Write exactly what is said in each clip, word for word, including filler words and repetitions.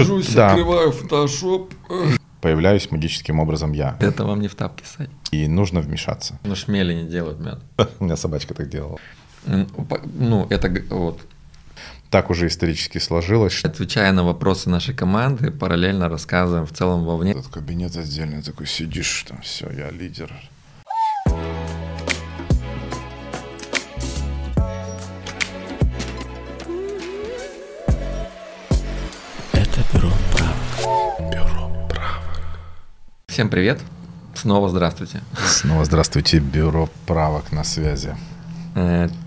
Сажусь, да. Открываю фотошоп. Появляюсь магическим образом я. Это вам не в тапке ссать. И нужно вмешаться. Ну, шмели не делают мед. У меня собачка так делала. Ну, это вот. Так уже исторически сложилось. Отвечая на вопросы нашей команды, параллельно рассказываем в целом вовне. Этот кабинет отдельный, такой сидишь, там все, я лидер. Это Бюро Правок. Бюро Правок. Всем привет. Снова здравствуйте. Снова здравствуйте. Бюро Правок на связи.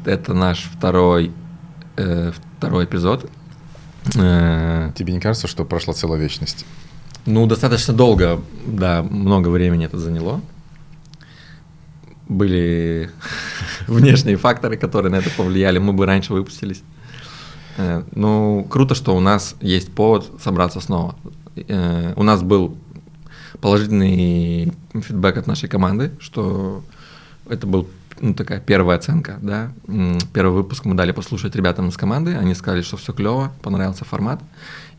Это наш второй... Второй эпизод. Тебе не кажется, что прошла целая вечность? Ну, достаточно долго, да, много времени это заняло. Были внешние факторы, которые на это повлияли. Мы бы раньше выпустились. Ну, круто, что у нас есть повод собраться снова. У нас был положительный фидбэк от нашей команды, что это был... Ну, такая первая оценка, да. Первый выпуск мы дали послушать ребятам из команды. Они сказали, что все клево, понравился формат.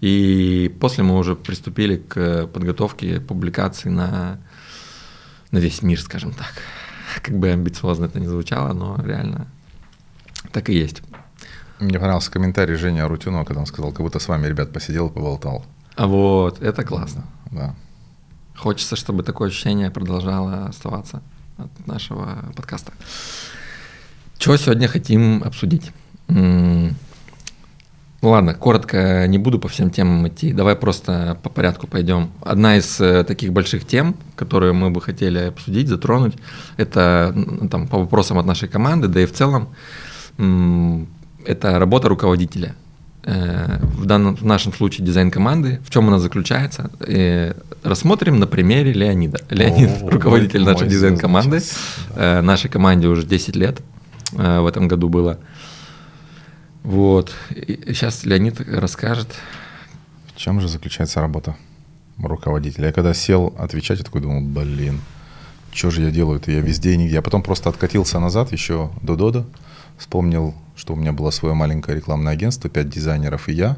И после мы уже приступили к подготовке публикаций на, на весь мир, скажем так. Как бы амбициозно это ни звучало, но реально так и есть. Мне понравился комментарий Жени Арутюна, когда он сказал, как будто с вами, ребят, посидел и поболтал. А вот, это классно. Да. Хочется, чтобы такое ощущение продолжало оставаться от нашего подкаста. Чего сегодня хотим обсудить? М-м- ну ладно, коротко не буду по всем темам идти, давай просто по порядку пойдем. Одна из э, таких больших тем, которую мы бы хотели обсудить, затронуть, это там, по вопросам от нашей команды, да и в целом, м- это работа руководителя. Э- в, данном, в нашем случае дизайн команды, в чем она заключается, э- рассмотрим на примере Леонида. Леонид, о, руководитель о, нашей дизайн-команды. Да. Э, нашей команде уже десять лет э, в этом году было. Вот. И сейчас Леонид расскажет. В чем же заключается работа руководителя? Я когда сел отвечать, я такой думал, блин, что же я делаю-то? Я везде и нигде. Я потом просто откатился назад еще до Додо. Вспомнил, что у меня было свое маленькое рекламное агентство, пять дизайнеров и я.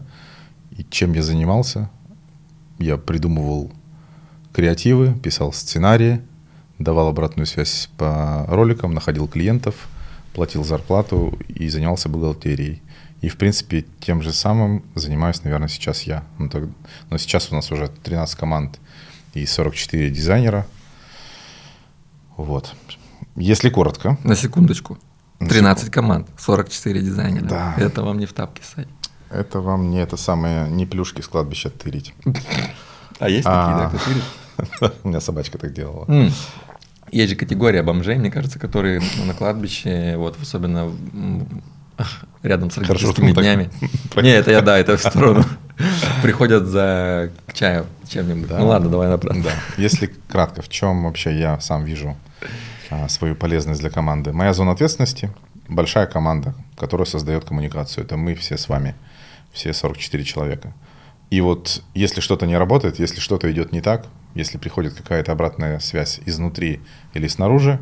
И чем я занимался? Я придумывал... креативы, писал сценарии, давал обратную связь по роликам, находил клиентов, платил зарплату и занимался бухгалтерией. И, в принципе, тем же самым занимаюсь, наверное, сейчас я. Но, так, но сейчас у нас уже тринадцать команд и сорок четыре дизайнера. Вот. Если коротко. На секундочку. тринадцать команд, сорок четыре дизайнера. Да. Это вам не в тапке ссать. Это вам не это самое, не плюшки с кладбища тырить. А есть а, такие, да? У меня собачка так делала. Есть же категория бомжей, мне кажется, которые на кладбище, вот особенно рядом с родительскими днями. Не, это я, да, это в сторону. Приходят за к чаю чем-нибудь. Ну ладно, давай направо. Если кратко, в чем вообще я сам вижу свою полезность для команды? Моя зона ответственности – большая команда, которая создает коммуникацию. Это мы все с вами, все сорок четыре человека. И вот если что-то не работает, если что-то идет не так, если приходит какая-то обратная связь изнутри или снаружи,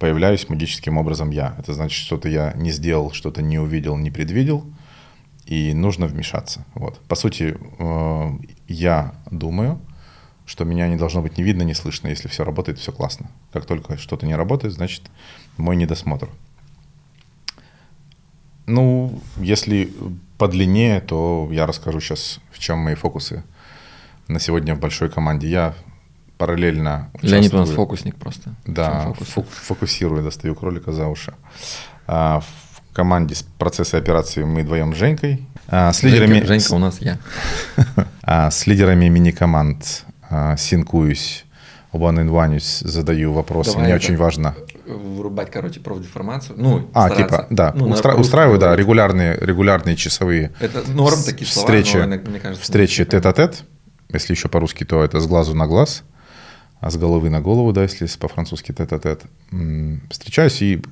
появляюсь магическим образом я. Это значит, что-то я не сделал, что-то не увидел, не предвидел, и нужно вмешаться. Вот. По сути, я думаю, что меня не должно быть ни видно, ни слышно, если все работает, все классно. Как только что-то не работает, значит, мой недосмотр. Ну, если подлиннее, то я расскажу сейчас, в чем мои фокусы на сегодня в большой команде. Я параллельно участвую... Леонид у нас фокусник просто. Да, фокус? фок- фокусирую, достаю кролика за уши. А, в команде с процесса операции мы вдвоем с Женькой. А, с лидерами... Женька, Женька у нас я. А, с лидерами мини-команд а, синкуюсь, one-on-one-юсь, задаю вопросы. Давай. Мне это... очень важно... вырубать, короче, профдеформацию. Ну, а, стараться. Типа, да, ну, Устра- устраиваю, да, регулярные, регулярные часовые это норм, такие встречи, слова, но, мне кажется, встречи тет-а-тет, если еще по-русски, то это с глазу на глаз, а с головы на голову, да, если по-французски тет-а-тет. Встречаюсь, и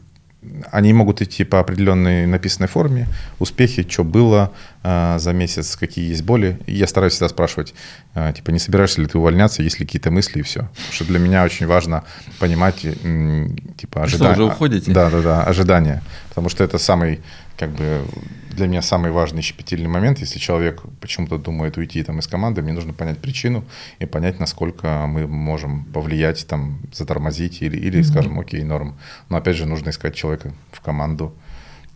они могут идти по определенной написанной форме, успехи, что было э, за месяц, какие есть боли. И я стараюсь всегда спрашивать, э, типа, не собираешься ли ты увольняться, есть ли какие-то мысли и все. Потому что для меня очень важно понимать, э, типа, ожидания. Что, уже уходите? Да, да, да, ожидания. Потому что это самый, как бы, для меня самый важный щепетильный момент. Если человек почему-то думает уйти там, из команды, мне нужно понять причину и понять, насколько мы можем повлиять, там, затормозить или, или mm-hmm. скажем, окей, норм. Но опять же, нужно искать человека в команду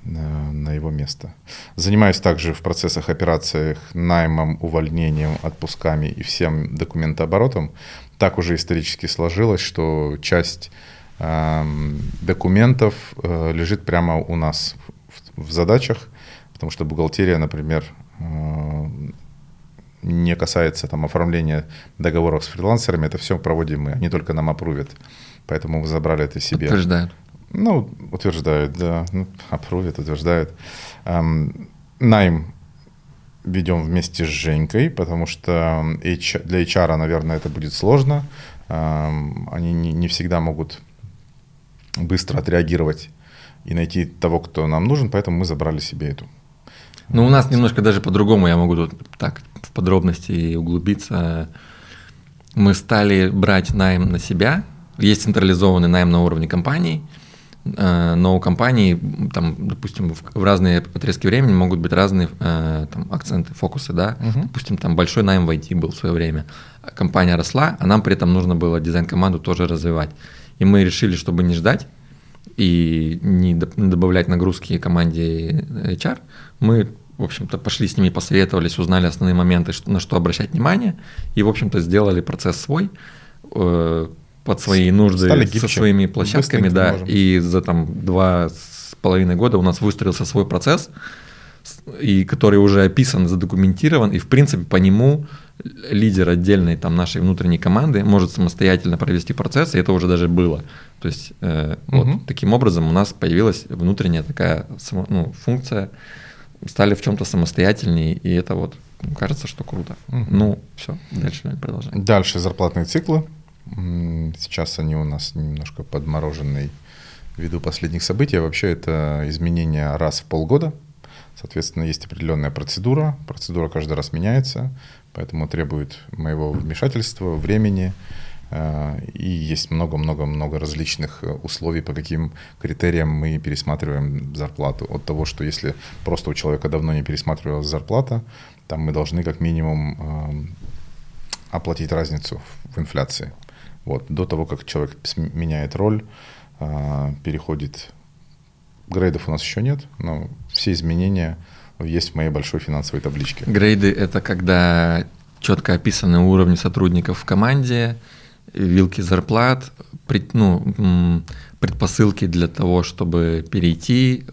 на, на его место. Занимаюсь также в процессах, операциях, наймом, увольнением, отпусками и всем документооборотом. Так уже исторически сложилось, что часть э, документов э, лежит прямо у нас в, в задачах, потому что бухгалтерия, например, э, не касается там, оформления договоров с фрилансерами, это все проводим мы, они только нам апрувят, поэтому мы забрали это себе. Утверждают. Ну, утверждают, да, ну, апрувят, утверждают. Эм, найм ведем вместе с Женькой, потому что для эйч ар, наверное, это будет сложно. Они не всегда могут быстро отреагировать и найти того, кто нам нужен, поэтому мы забрали себе эту. Ну, у нас немножко даже по-другому, я могу тут так в подробности углубиться. Мы стали брать найм на себя. Есть централизованный найм на уровне компании, но у компаний, там, допустим, в разные отрезки времени могут быть разные там, акценты, фокусы. Да? Uh-huh. Допустим, там большой найм в ай ти был в свое время. Компания росла, а нам при этом нужно было дизайн-команду тоже развивать. И мы решили, чтобы не ждать и не добавлять нагрузки команде эйч ар, мы, в общем-то, пошли с ними, посоветовались, узнали основные моменты, на что обращать внимание, и, в общем-то, сделали процесс свой, под свои нужды, со своими площадками, да, и за там два с половиной года у нас выстроился свой процесс, и который уже описан, задокументирован, и в принципе по нему лидер отдельной там нашей внутренней команды может самостоятельно провести процесс, и это уже даже было. То есть э, угу. вот таким образом у нас появилась внутренняя такая ну, функция, стали в чем-то самостоятельнее, и это вот кажется, что круто. Угу. Ну все, дальше надо продолжать. Дальше зарплатные циклы. Сейчас они у нас немножко подморожены ввиду последних событий. Вообще это изменения раз в полгода. Соответственно, есть определенная процедура. Процедура каждый раз меняется, поэтому требует моего вмешательства, времени. И есть много-много-много различных условий, по каким критериям мы пересматриваем зарплату. От того, что если просто у человека давно не пересматривалась зарплата, там мы должны как минимум оплатить разницу в инфляции. Вот, до того, как человек меняет роль, переходит... Грейдов у нас еще нет, но все изменения есть в моей большой финансовой табличке. Грейды – это когда четко описаны уровни сотрудников в команде, вилки зарплат, пред, ну, предпосылки для того, чтобы перейти,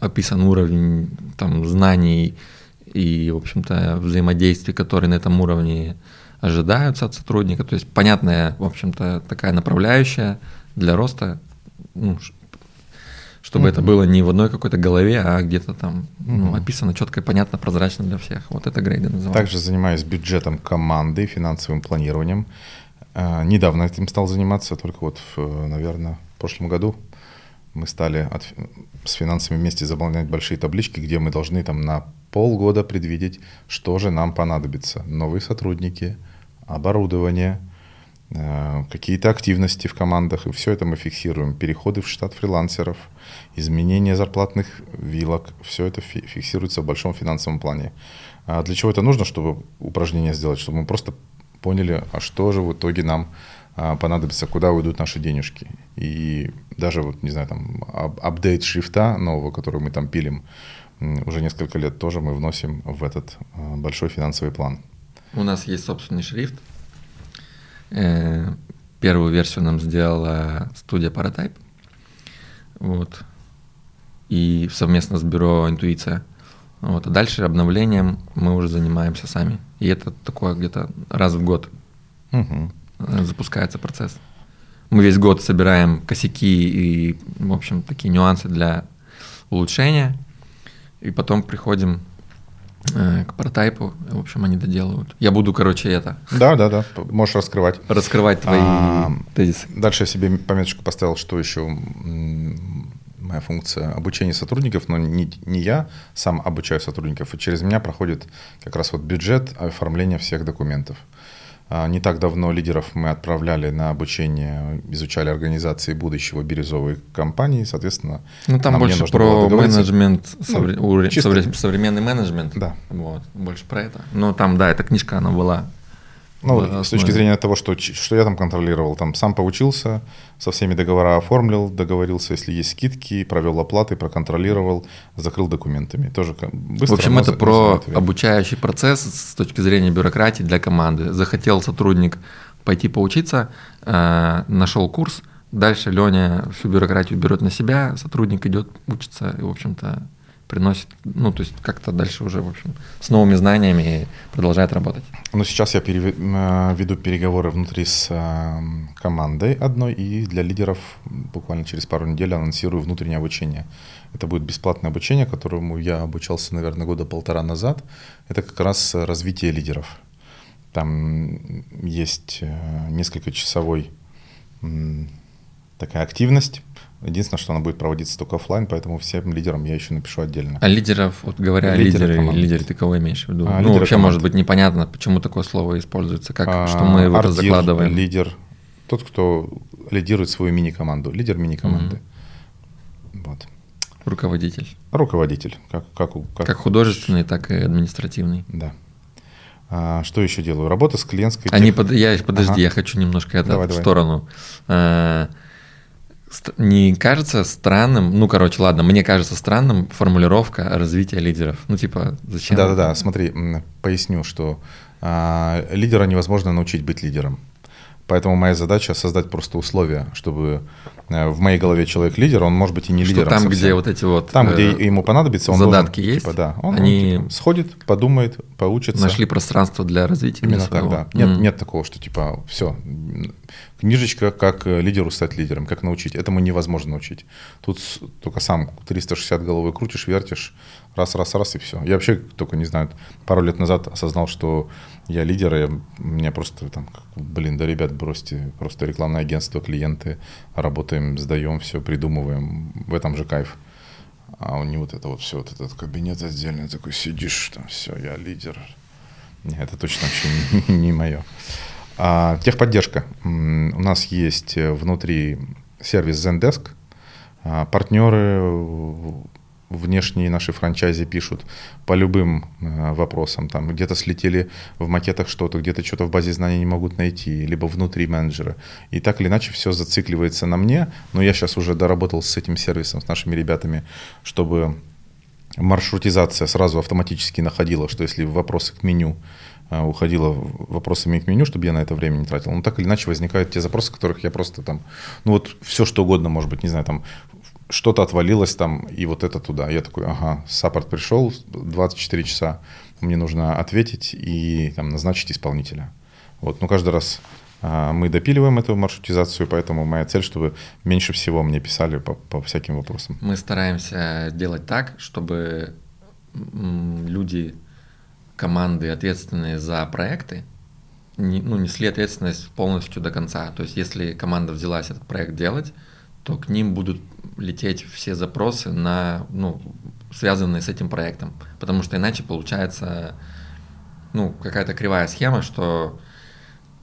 описан уровень там, знаний и, в общем-то, взаимодействий, которые на этом уровне ожидаются от сотрудника, то есть понятная, в общем-то, такая направляющая для роста, ну, чтобы mm-hmm. это было не в одной какой-то голове, а где-то там mm-hmm. ну, описано четко и понятно, прозрачно для всех. Вот это грейды называют. Также занимаюсь бюджетом команды, финансовым планированием. Э, недавно этим стал заниматься, только вот, в, наверное, в прошлом году мы стали от, с финансами вместе заполнять большие таблички, где мы должны там на полгода предвидеть, что же нам понадобится. Новые сотрудники, оборудование, какие-то активности в командах, и все это мы фиксируем. Переходы в штат фрилансеров, изменения зарплатных вилок, все это фиксируется в большом финансовом плане. А для чего это нужно, чтобы упражнение сделать? Чтобы мы просто поняли, а что же в итоге нам понадобится, куда уйдут наши денежки. И даже, вот, не знаю, там апдейт шрифта нового, который мы там пилим, уже несколько лет тоже мы вносим в этот большой финансовый план. У нас есть собственный шрифт. Первую версию нам сделала студия Paratype. Вот. И совместно с бюро «Интуиция». Вот. А дальше обновлением мы уже занимаемся сами. И это такое где-то раз в год угу. запускается процесс. Мы весь год собираем косяки и, в общем, такие нюансы для улучшения. И потом приходим э, к прототипу, в общем, они доделывают. Я буду, короче, это... Да-да-да, можешь раскрывать. Раскрывать твои а, тезисы. Дальше я себе пометочку поставил, что еще моя функция – обучение сотрудников, но не, не я сам обучаю сотрудников, и через меня проходит как раз вот бюджет оформления всех документов. Не так давно лидеров мы отправляли на обучение, изучали организации будущего бирюзовой компании, соответственно... Ну, там больше про менеджмент, совре... ну, чисто... современный менеджмент, да. Вот, больше про это. Но там, да, эта книжка, она была... Ну, с точки зрения того, что, что я там контролировал, там сам поучился, со всеми договора оформил, договорился, если есть скидки, провел оплаты, проконтролировал, закрыл документами. Тоже быстро. В общем, это про обучающий процесс с точки зрения бюрократии для команды. Захотел сотрудник пойти поучиться, нашел курс, дальше Леня всю бюрократию берет на себя, сотрудник идет учиться и, в общем-то, приносит, ну, то есть как-то дальше уже, в общем, с новыми знаниями продолжает работать. Ну, сейчас я перев... веду переговоры внутри с командой одной, и для лидеров буквально через пару недель анонсирую внутреннее обучение. Это будет бесплатное обучение, которому я обучался, наверное, года полтора назад. Это как раз развитие лидеров. Там есть несколькочасовой такая активность. Единственное, что она будет проводиться только офлайн, поэтому всем лидерам я еще напишу отдельно. А лидеров, вот говоря о лидеры, лидеры, ты кого имеешь в виду? А, ну, вообще, команды. Может быть, непонятно, почему такое слово используется, как, а, что мы его ардир, закладываем. Лидер, тот, кто лидирует свою мини-команду, лидер мини-команды. Угу. Вот. Руководитель. Руководитель. Как, как, как... как художественный, так и административный. Да. А, что еще делаю? Работа с клиентской... Тех... Они под... я, подожди, ага. я хочу немножко это давай, в давай. сторону... Не кажется странным, ну, короче, ладно, мне кажется странным формулировка развития лидеров. Ну, типа, зачем? Да-да-да, смотри, поясню, что э, лидера невозможно научить быть лидером. Поэтому моя задача создать просто условия, чтобы э, в моей голове человек лидер, он может быть и не лидером. Там, совсем. Где вот эти вот... Там, э, где ему понадобится, он задатки должен, есть, типа, да, он, они он, типа, сходит, подумает, поучится. Нашли пространство для развития. Именно так, да. Нет, mm. нет такого, что типа все... Книжечка, как лидеру стать лидером, как научить. Этому невозможно научить. Тут только сам триста шестьдесят головой крутишь, вертишь, раз-раз-раз и все. Я вообще только не знаю, пару лет назад осознал, что я лидер, и мне просто там, блин, да, ребят, бросьте, просто рекламное агентство, клиенты, работаем, сдаем все, придумываем, в этом же кайф. А у него вот это вот все, вот этот кабинет отдельный, такой сидишь, там все, я лидер. Нет, это точно вообще не мое. А, техподдержка. У нас есть внутри сервис Zendesk. А, партнеры внешние наши франчайзи пишут по любым а, вопросам. Там где-то слетели в макетах что-то, где-то что-то в базе знаний не могут найти, либо внутри менеджера. И так или иначе все зацикливается на мне. Но я сейчас уже доработал с этим сервисом, с нашими ребятами, чтобы маршрутизация сразу автоматически находила, что если вопросы к меню, уходила вопросами к меню, чтобы я на это время не тратил. Но так или иначе возникают те запросы, которых я просто там, ну вот все что угодно, может быть, не знаю, там что-то отвалилось там, и вот это туда. Я такой, ага, саппорт пришел, двадцать четыре часа, мне нужно ответить и там назначить исполнителя. Вот, но каждый раз а, мы допиливаем эту маршрутизацию, поэтому моя цель, чтобы меньше всего мне писали по, по всяким вопросам. Мы стараемся делать так, чтобы люди... команды, ответственные за проекты, не, ну, несли ответственность полностью до конца. То есть, если команда взялась этот проект делать, то к ним будут лететь все запросы, на, ну, связанные с этим проектом. Потому что иначе получается, ну, какая-то кривая схема, что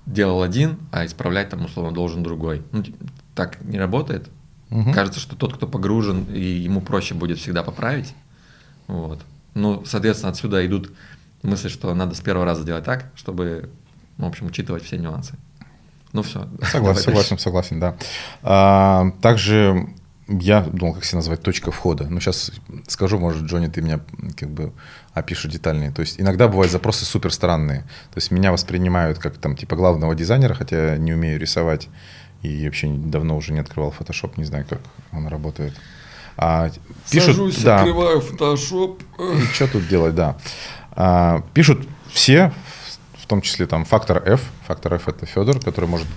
делал один, а исправлять там, условно, должен другой. Ну, так не работает. Угу. Кажется, что тот, кто погружен, и ему проще будет всегда поправить. Вот. Ну, соответственно, отсюда идут... мысль, что надо с первого раза делать так, чтобы, в общем, учитывать все нюансы. Ну все. Согласен, согласен, согласен, да. А, также я думал, как себя назвать, точка входа. Но сейчас скажу, может, Джонни, ты меня как бы опишешь детальнее. То есть иногда бывают запросы супер странные. То есть меня воспринимают как там типа главного дизайнера, хотя я не умею рисовать и вообще давно уже не открывал Photoshop, не знаю, как он работает. А, пишут, сажусь, да, открываю Photoshop. И что тут делать, да. Пишут все, в том числе там фактор F. Фактор F — это Федор, который может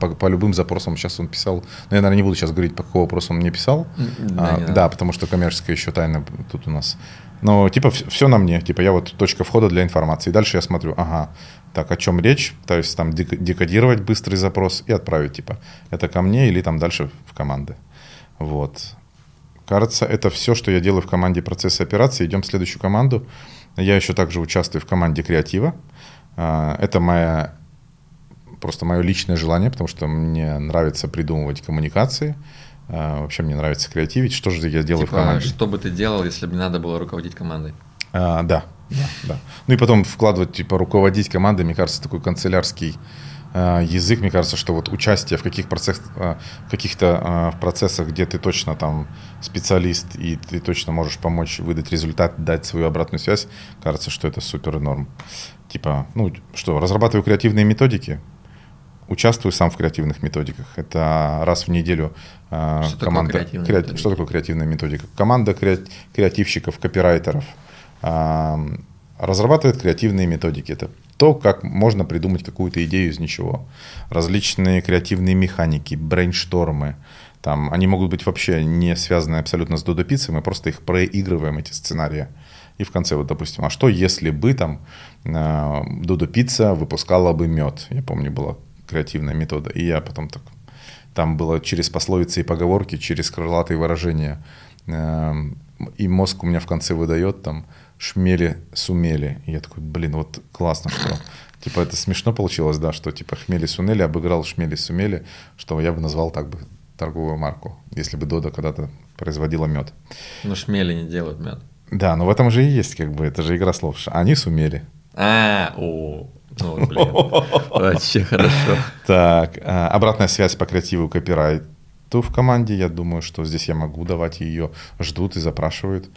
по, по любым запросам, сейчас он писал, но я, наверное, не буду сейчас говорить, по какому вопросу он мне писал, да, а, да, потому что коммерческая еще тайна тут у нас. Но типа все на мне, типа я вот точка входа для информации. И дальше я смотрю, ага, так, о чем речь, пытаюсь там декодировать быстрый запрос и отправить, типа, это ко мне или там дальше в команды. Вот. Кажется, это все, что я делаю в команде процесса операции. Идем в следующую команду. Я еще также участвую в команде креатива. Это моя просто мое личное желание, потому что мне нравится придумывать коммуникации, вообще мне нравится креативить. Что же я делаю типа, в команде? Что бы ты делал, если бы не надо было руководить командой? А, да, да, да. Ну и потом вкладывать, типа, руководить командой, мне кажется, такой канцелярский язык, мне кажется, что вот участие в, каких процесс, в каких-то в процессах, где ты точно там специалист и ты точно можешь помочь выдать результат, дать свою обратную связь, кажется, что это супер норм. Типа, ну что, разрабатываю креативные методики, участвую сам в креативных методиках. Это раз в неделю что команда. Такое креатив, что такое креативная методика? Команда креати, креативщиков, копирайтеров разрабатывает креативные методики. Это то, как можно придумать какую-то идею из ничего. Различные креативные механики, брейнштормы. Там, они могут быть вообще не связаны абсолютно с Додо Пиццей, мы просто их проигрываем, эти сценарии. И в конце, вот, допустим, а что, если бы там Додо Пицца выпускала бы мед? Я помню, была креативная метода. И я потом так... Там было через пословицы и поговорки, через крылатые выражения. И мозг у меня в конце выдает там... Шмели сумели. И я такой, блин, вот классно, что типа это смешно получилось, да, что типа хмели сунели, обыграл шмели сумели, что я бы назвал так бы торговую марку, если бы Додо когда-то производила мед. Но шмели не делают мед. Да, но в этом же и есть, как бы, это же игра слов. Они сумели. А, о, ну, блин, вообще хорошо. Так, обратная связь по креативу копирайту в команде, я думаю, что здесь я могу давать, ее ждут и запрашивают.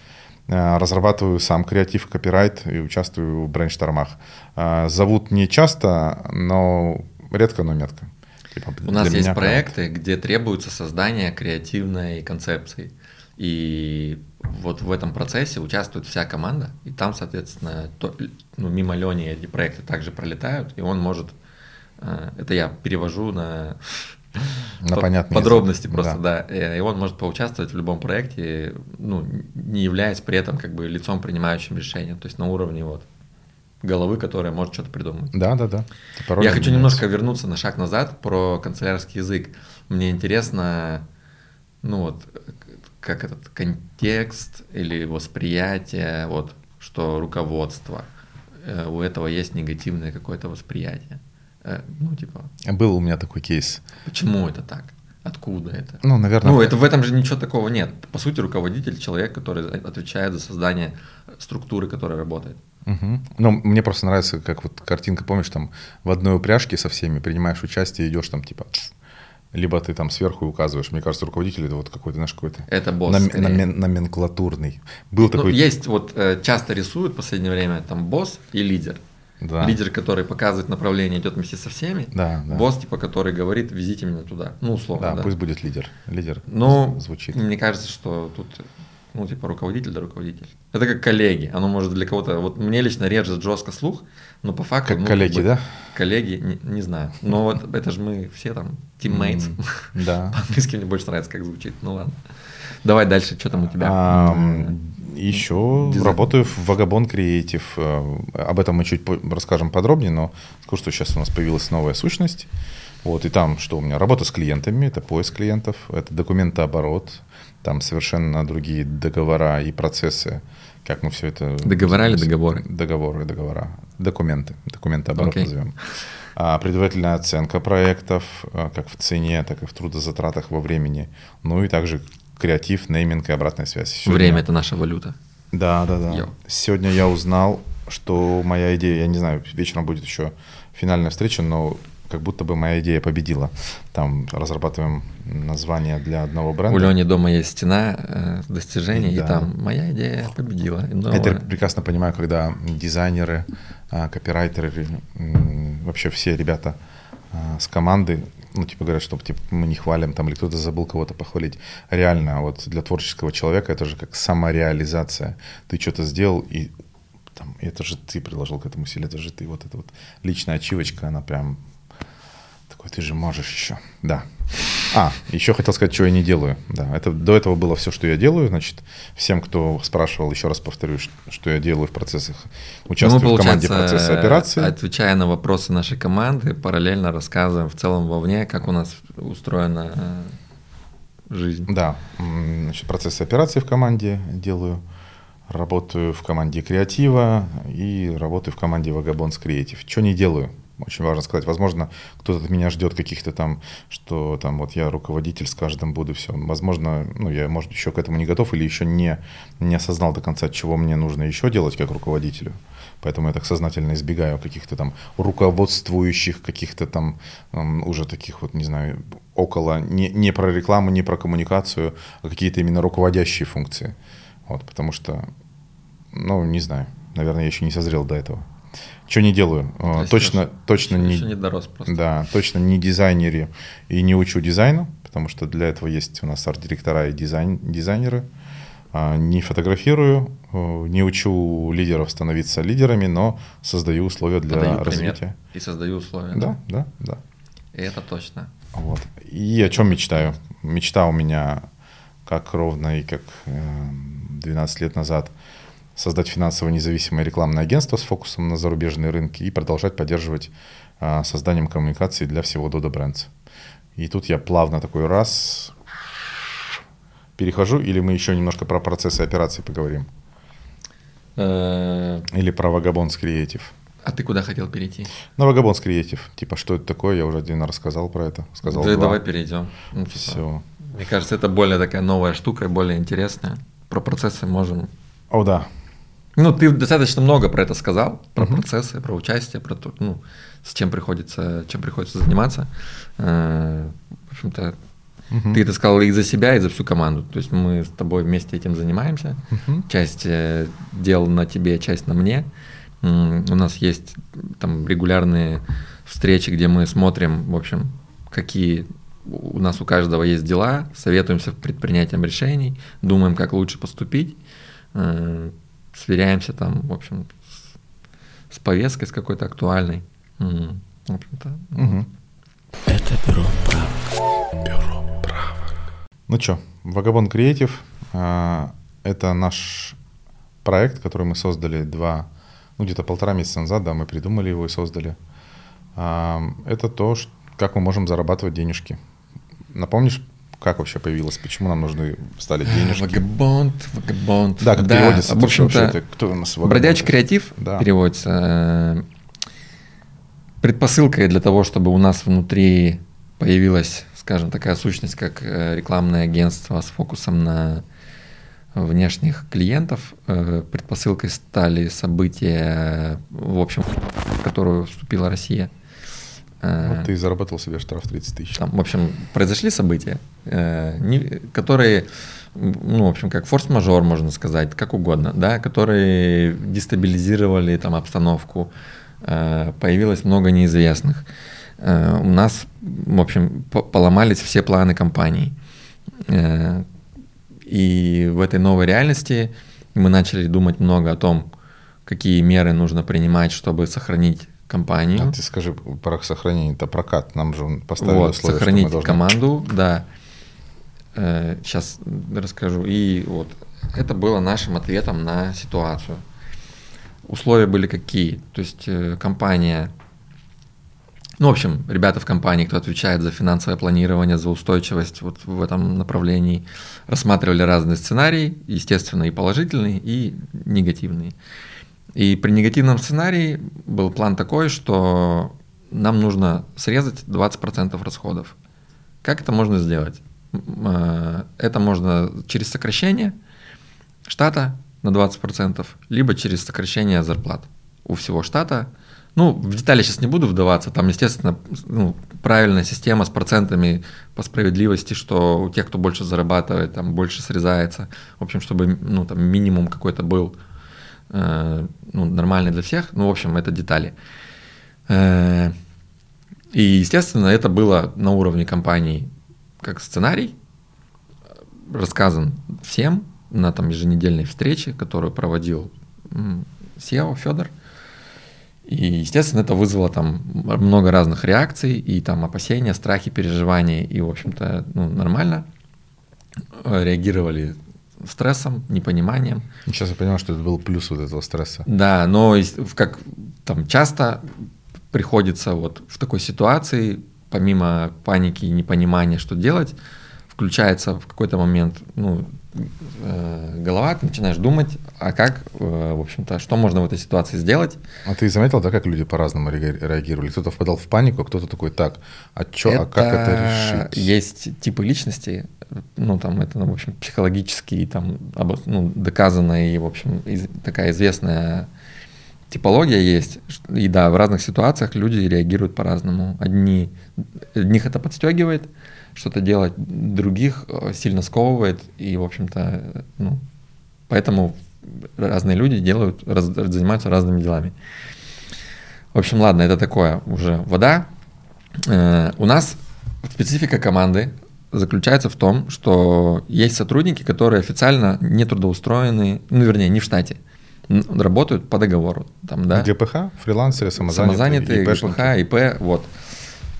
Разрабатываю сам креатив, копирайт и участвую в брейнштормах. Зовут не часто, но редко, но метко. Типа, у нас есть проекты, проект. Где требуется создание креативной концепции. И вот в этом процессе участвует вся команда. И там, соответственно, то, ну, мимо Лени эти проекты также пролетают. И он может... Это я перевожу на... На понятные подробности язык. Просто, да. да. И он может поучаствовать в любом проекте, ну, не являясь при этом как бы лицом, принимающим решение, то есть на уровне вот головы, которая может что-то придумать. Да, да, да. Типа Я хочу меняется. немножко вернуться на шаг назад про канцелярский язык. Мне интересно, ну вот, как этот контекст или восприятие, вот, что руководство, у этого есть негативное какое-то восприятие. Ну, типа. Был у меня такой кейс. Почему это так? Откуда это? Ну, наверное. Ну, это в этом же ничего такого нет. По сути, руководитель — человек, который отвечает за создание структуры, которая работает. Угу. Ну, мне просто нравится, как вот картинка, помнишь, там в одной упряжке со всеми принимаешь участие, идешь там типа. Либо ты там сверху указываешь. Мне кажется, руководитель — это вот какой-то наш какой-то. Это босс. Нам, намен, номенклатурный. Был ну, такой. Есть вот часто рисуют в последнее время там босс и лидер. Да. Лидер, который показывает направление, идет вместе со всеми. Да, да. Босс, типа, который говорит, везите меня туда. Ну, условно. Да, да. Пусть будет лидер. Лидер ну, звучит. Мне кажется, что тут, ну, типа, руководитель, да, руководитель. Это как коллеги. Оно может для кого-то. Вот мне лично режет жестко слух, но по факту. Как ну, коллеги, как бы, да? Коллеги, не, не знаю. Но вот это же мы все там teammates. Да. По-английски мне больше нравится, как звучит. Ну ладно. Давай дальше, что там у тебя? Еще дизайн. Работаю в Vagabond Creative. Об этом мы чуть расскажем подробнее, но скажу, что сейчас у нас появилась новая сущность. Вот, и там что у меня? Работа с клиентами, это поиск клиентов, это документооборот, там совершенно другие договора и процессы, как мы все это... Договора или договоры? Договоры, договора. Документы, документооборот okay. назовем. А, предварительная оценка проектов, как в цене, так и в трудозатратах, во времени, ну и также... Креатив, нейминг и обратная связь. Сегодня... Время – это наша валюта. Да, да, да. Йо. Сегодня я узнал, что моя идея, я не знаю, вечером будет еще финальная встреча, но как будто бы моя идея победила. Там разрабатываем название для одного бренда. У Лени дома есть стена достижений, да. И там моя идея победила. Но... Я теперь прекрасно понимаю, когда дизайнеры, копирайтеры, вообще все ребята с команды, ну, типа говорят, что типа, мы не хвалим, там, или кто-то забыл кого-то похвалить. Реально, вот для творческого человека это же как самореализация. Ты что-то сделал, и там, это же ты приложил к этому усилие, это же ты. Вот эта вот личная ачивочка, она прям такой, ты же можешь еще. Да. А, еще хотел сказать, чего я не делаю. Да, это, до этого было все, что я делаю. Значит, всем, кто спрашивал, еще раз повторю, что я делаю в процессах, участвую ну, в команде процесса операции. Отвечая на вопросы нашей команды, параллельно рассказываем в целом вовне, как у нас устроена жизнь. Да, значит, процессы операции в команде делаю, работаю в команде креатива и работаю в команде Vagabond Creative. Чего не делаю? Очень важно сказать. Возможно, кто-то от меня ждет каких-то там, что там вот я руководитель, с каждым буду, все. Возможно, ну я, может, еще к этому не готов или еще не, не осознал до конца, чего мне нужно еще делать как руководителю. Поэтому я так сознательно избегаю каких-то там руководствующих, каких-то там уже таких вот, не знаю, около, не, не про рекламу, не про коммуникацию, а какие-то именно руководящие функции. Вот, потому что, ну, не знаю, наверное, я еще не созрел до этого. Что не делаю? То точно, точно не, не дорос просто. Да, точно не дизайнеры и не учу дизайну, потому что для этого есть у нас арт-директора и дизайн, дизайнеры. Не фотографирую, не учу лидеров становиться лидерами, но создаю условия для Подаю развития. И создаю условия. Да, да, да. И это точно. Вот. И о чем мечтаю? Мечта у меня, как ровно и как двенадцать лет назад, создать финансово независимое рекламное агентство с фокусом на зарубежные рынки и продолжать поддерживать а, созданием коммуникаций для всего Dodo Brands. И тут я плавно такой раз перехожу, или мы еще немножко про процессы операций поговорим? Или про Vagabond Creative. А ты куда хотел перейти? На Vagabond Creative. Типа, что это такое? Я уже один раз рассказал про это. Сказал да, давай перейдем. Ну, типа, все. Мне кажется, это более такая новая штука, более интересная. Про процессы можем... О, да. Ну, ты достаточно много про это сказал, про uh-huh. процессы, про участие, про то, ну, с чем приходится, чем приходится заниматься. В общем-то, uh-huh. ты это сказал и за себя, и за всю команду. То есть мы с тобой вместе этим занимаемся. Uh-huh. Часть дел на тебе, часть на мне. У нас есть там регулярные встречи, где мы смотрим, в общем, какие... У нас у каждого есть дела, советуемся перед принятием решений, думаем, как лучше поступить. Сверяемся там, в общем, с, с повесткой, с какой-то актуальной. Mm. В общем-то, угу. Это бюро правок. Бюро правок. Ну что, Vagabond Creative – это наш проект, который мы создали два, ну где-то полтора месяца назад, да, мы придумали его и создали. Это то, как мы можем зарабатывать денежки. Напомнишь, как вообще появилось? Почему нам нужны стали денежки? Вагабонд, вагабонд. Да, как да, переводится? В общем-то, кто у нас бродячий креатив да. переводится. Предпосылкой для того, чтобы у нас внутри появилась, скажем, такая сущность, как рекламное агентство с фокусом на внешних клиентов, предпосылкой стали события, в общем, в которую вступила Россия. Вот ты заработал себе штраф тридцать тысяч. Там, в общем, произошли события, которые, ну, в общем, как форс-мажор, можно сказать, как угодно, да, которые дестабилизировали там обстановку, появилось много неизвестных. У нас, в общем, поломались все планы компании. И в этой новой реальности мы начали думать много о том, какие меры нужно принимать, чтобы сохранить компанию. А ты скажи про сохранение, это прокат, нам же поставили вот, условия, сохранить что мы должны... команду, да. Сейчас расскажу. И вот это было нашим ответом на ситуацию. Условия были какие? То есть компания, ну в общем, ребята в компании, кто отвечает за финансовое планирование, за устойчивость вот в этом направлении, рассматривали разные сценарии, естественно, и положительные, и негативные. И при негативном сценарии был план такой, что нам нужно срезать двадцать процентов расходов. Как это можно сделать? Это можно через сокращение штата на двадцать процентов, либо через сокращение зарплат у всего штата. Ну, в детали сейчас не буду вдаваться. Там, естественно, ну, правильная система с процентами по справедливости, что у тех, кто больше зарабатывает, там больше срезается. В общем, чтобы ну, там, минимум какой-то был. Ну, нормальный для всех, ну, в общем, это детали. И, естественно, это было на уровне компании как сценарий, рассказан всем на там еженедельной встрече, которую проводил си и о Федор. И, естественно, это вызвало там много разных реакций, и там опасения, страхи, переживания, и, в общем-то, ну, нормально реагировали стрессом, непониманием. Сейчас я понимаю, что это был плюс вот этого стресса. Да, но как там часто приходится вот в такой ситуации, помимо паники и непонимания, что делать, включается в какой-то момент ну, голова, ты начинаешь думать, а как, в общем-то, что можно в этой ситуации сделать. А ты заметил, да, как люди по-разному реагировали? Кто-то впадал в панику, кто-то такой, так, а чё, это... а как это решить? Есть типы личностей, ну, там, это, ну, в общем, психологические, там, ну, доказанные, в общем, из... такая известная типология есть. И да, в разных ситуациях люди реагируют по-разному. Одни... Одних это подстегивает, что-то делать, других сильно сковывает, и, в общем-то, ну, поэтому разные люди делают, раз, занимаются разными делами. В общем, ладно, это такое уже вода. Э, у нас специфика команды заключается в том, что есть сотрудники, которые официально не трудоустроены, ну, вернее, не в штате, работают по договору. Там, да? ГПХ, фрилансеры, самозанятые, самозанятые ИП, ГПХ, ИП, вот.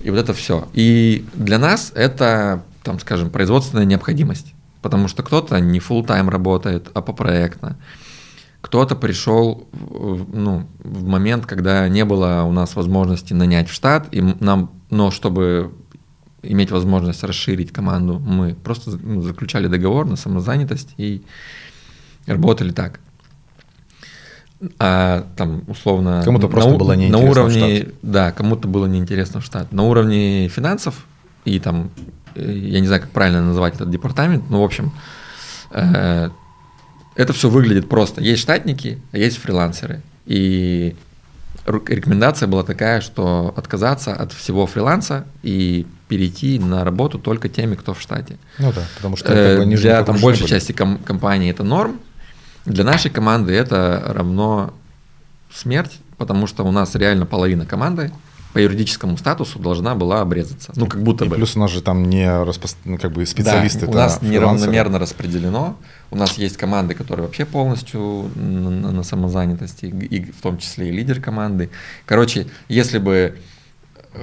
И вот это все. И для нас это, там, скажем, производственная необходимость. Потому что кто-то не фулл-тайм работает, а попроектно. Кто-то пришел, ну, в момент, когда не было у нас возможности нанять в штат, и нам, но чтобы иметь возможность расширить команду, мы просто заключали договор на самозанятость и работали так. А там условно кому-то просто на, было неинтересно на уровне, в штат. Да, кому-то было неинтересно в штат. На уровне финансов и там, я не знаю, как правильно назвать этот департамент, но в общем, э, это все выглядит просто. Есть штатники, а есть фрилансеры. И рекомендация была такая, что отказаться от всего фриланса и перейти на работу только теми, кто в штате. Ну да, потому что э, как бы для там, большей части ком- компании это норм. Для нашей команды это равно смерть, потому что у нас реально половина команды по юридическому статусу должна была обрезаться. Ну, как будто и бы. Плюс у нас же там не распро... как бы специалисты. Да, у да, нас фрилансеры. Неравномерно распределено. У нас есть команды, которые вообще полностью на, на, на самозанятости, и в том числе и лидер команды. Короче, если бы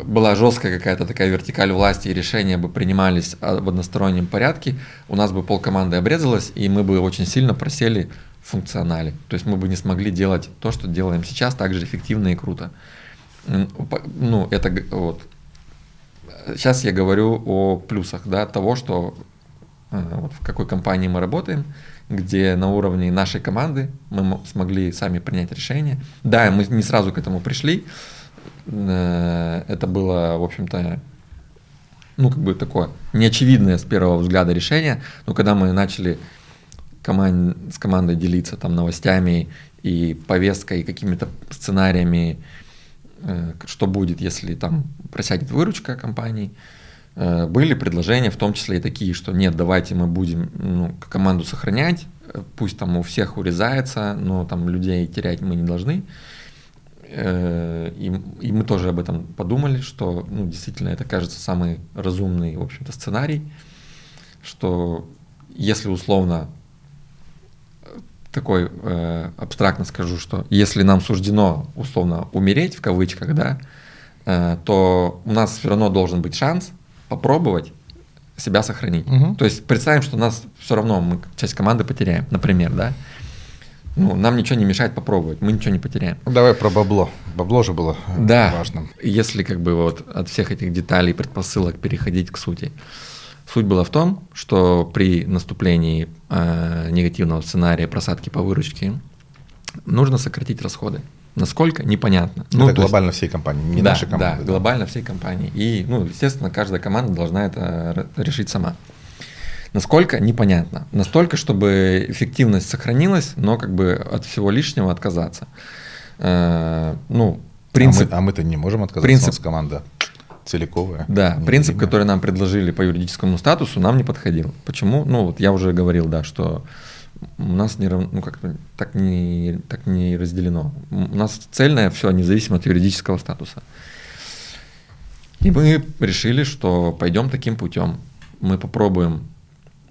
была жесткая какая-то такая вертикаль власти, и решения бы принимались в одностороннем порядке, у нас бы полкоманды обрезалось, и мы бы очень сильно просели функционале. То есть мы бы не смогли делать то, что делаем сейчас, так же эффективно и круто. Ну, это вот. Сейчас я говорю о плюсах, да, того, что вот, в какой компании мы работаем, где на уровне нашей команды мы смогли сами принять решение. Да, мы не сразу к этому пришли. Это было, в общем-то, ну, как бы такое неочевидное с первого взгляда решение, но когда мы начали Команд, с командой делиться там новостями и повесткой, и какими-то сценариями, э, что будет, если там просядет выручка компании. Э, были предложения, в том числе и такие, что нет, давайте мы будем ну, команду сохранять, пусть там у всех урезается, но там людей терять мы не должны. Э, и, и мы тоже об этом подумали, что ну, действительно это кажется самый разумный, в общем-то, сценарий, что если условно такой э, абстрактно скажу, что если нам суждено условно умереть в кавычках, да, э, то у нас все равно должен быть шанс попробовать себя сохранить. Угу. То есть представим, что нас все равно мы часть команды потеряем, например, да. Ну, нам ничего не мешает попробовать, мы ничего не потеряем. Давай про бабло. Бабло же было да. важным. Если как бы вот от всех этих деталей, предпосылок переходить к сути. Суть была в том, что при наступлении э, негативного сценария просадки по выручке нужно сократить расходы. Насколько? Непонятно. Это ну, глобально есть... всей компании, не да, нашей команды. Да, да, глобально всей компании. И, ну, естественно, каждая команда должна это решить сама. Насколько? Непонятно. Настолько, чтобы эффективность сохранилась, но как бы от всего лишнего отказаться. Э, ну, принцип... А, мы, а мы-то не можем отказаться, принцип... у нас команда. Целиковая. Да, принцип, который нам предложили по юридическому статусу, нам не подходил. Почему? Ну, вот я уже говорил, да, что у нас не равно, ну, как-то так не, так не разделено. У нас цельное все независимо от юридического статуса. И мы решили, что пойдем таким путем. Мы попробуем.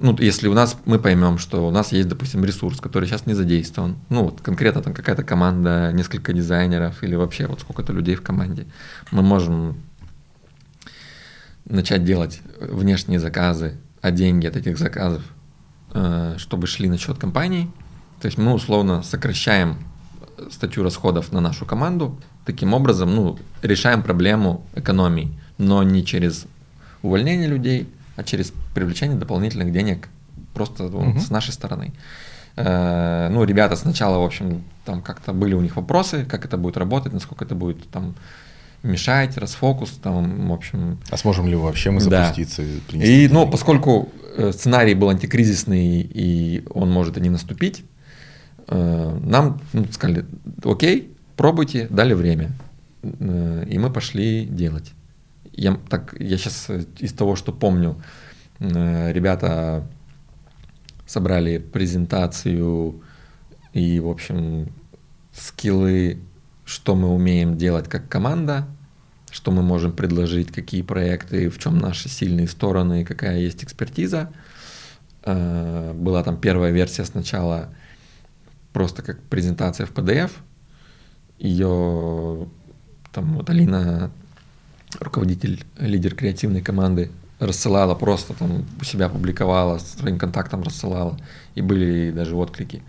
Ну, если у нас мы поймем, что у нас есть, допустим, ресурс, который сейчас не задействован. Ну, вот конкретно там какая-то команда, несколько дизайнеров или вообще вот сколько-то людей в команде. Мы можем начать делать внешние заказы, а деньги от этих заказов, чтобы шли на счет компании. То есть мы условно сокращаем статью расходов на нашу команду, таким образом ну, решаем проблему экономии, но не через увольнение людей, а через привлечение дополнительных денег просто вот, uh-huh. с нашей стороны. Э, ну, ребята сначала, в общем, там как-то были у них вопросы, как это будет работать, насколько это будет там мешать, расфокус, там, в общем. А сможем ли вообще мы да. запуститься? И, ну, поскольку сценарий был антикризисный, и он может и не наступить, э, нам ну, сказали, окей, пробуйте, дали время. Э, и мы пошли делать. Я, так, я сейчас из того, что помню, э, ребята собрали презентацию и, в общем, скиллы, что мы умеем делать как команда, что мы можем предложить, какие проекты, в чем наши сильные стороны, какая есть экспертиза. Э, была там первая версия сначала просто как презентация в пи ди эф. Ее там вот Алина, руководитель, лидер креативной команды, рассылала просто там у себя, публиковала, своим контактом рассылала, и были даже отклики.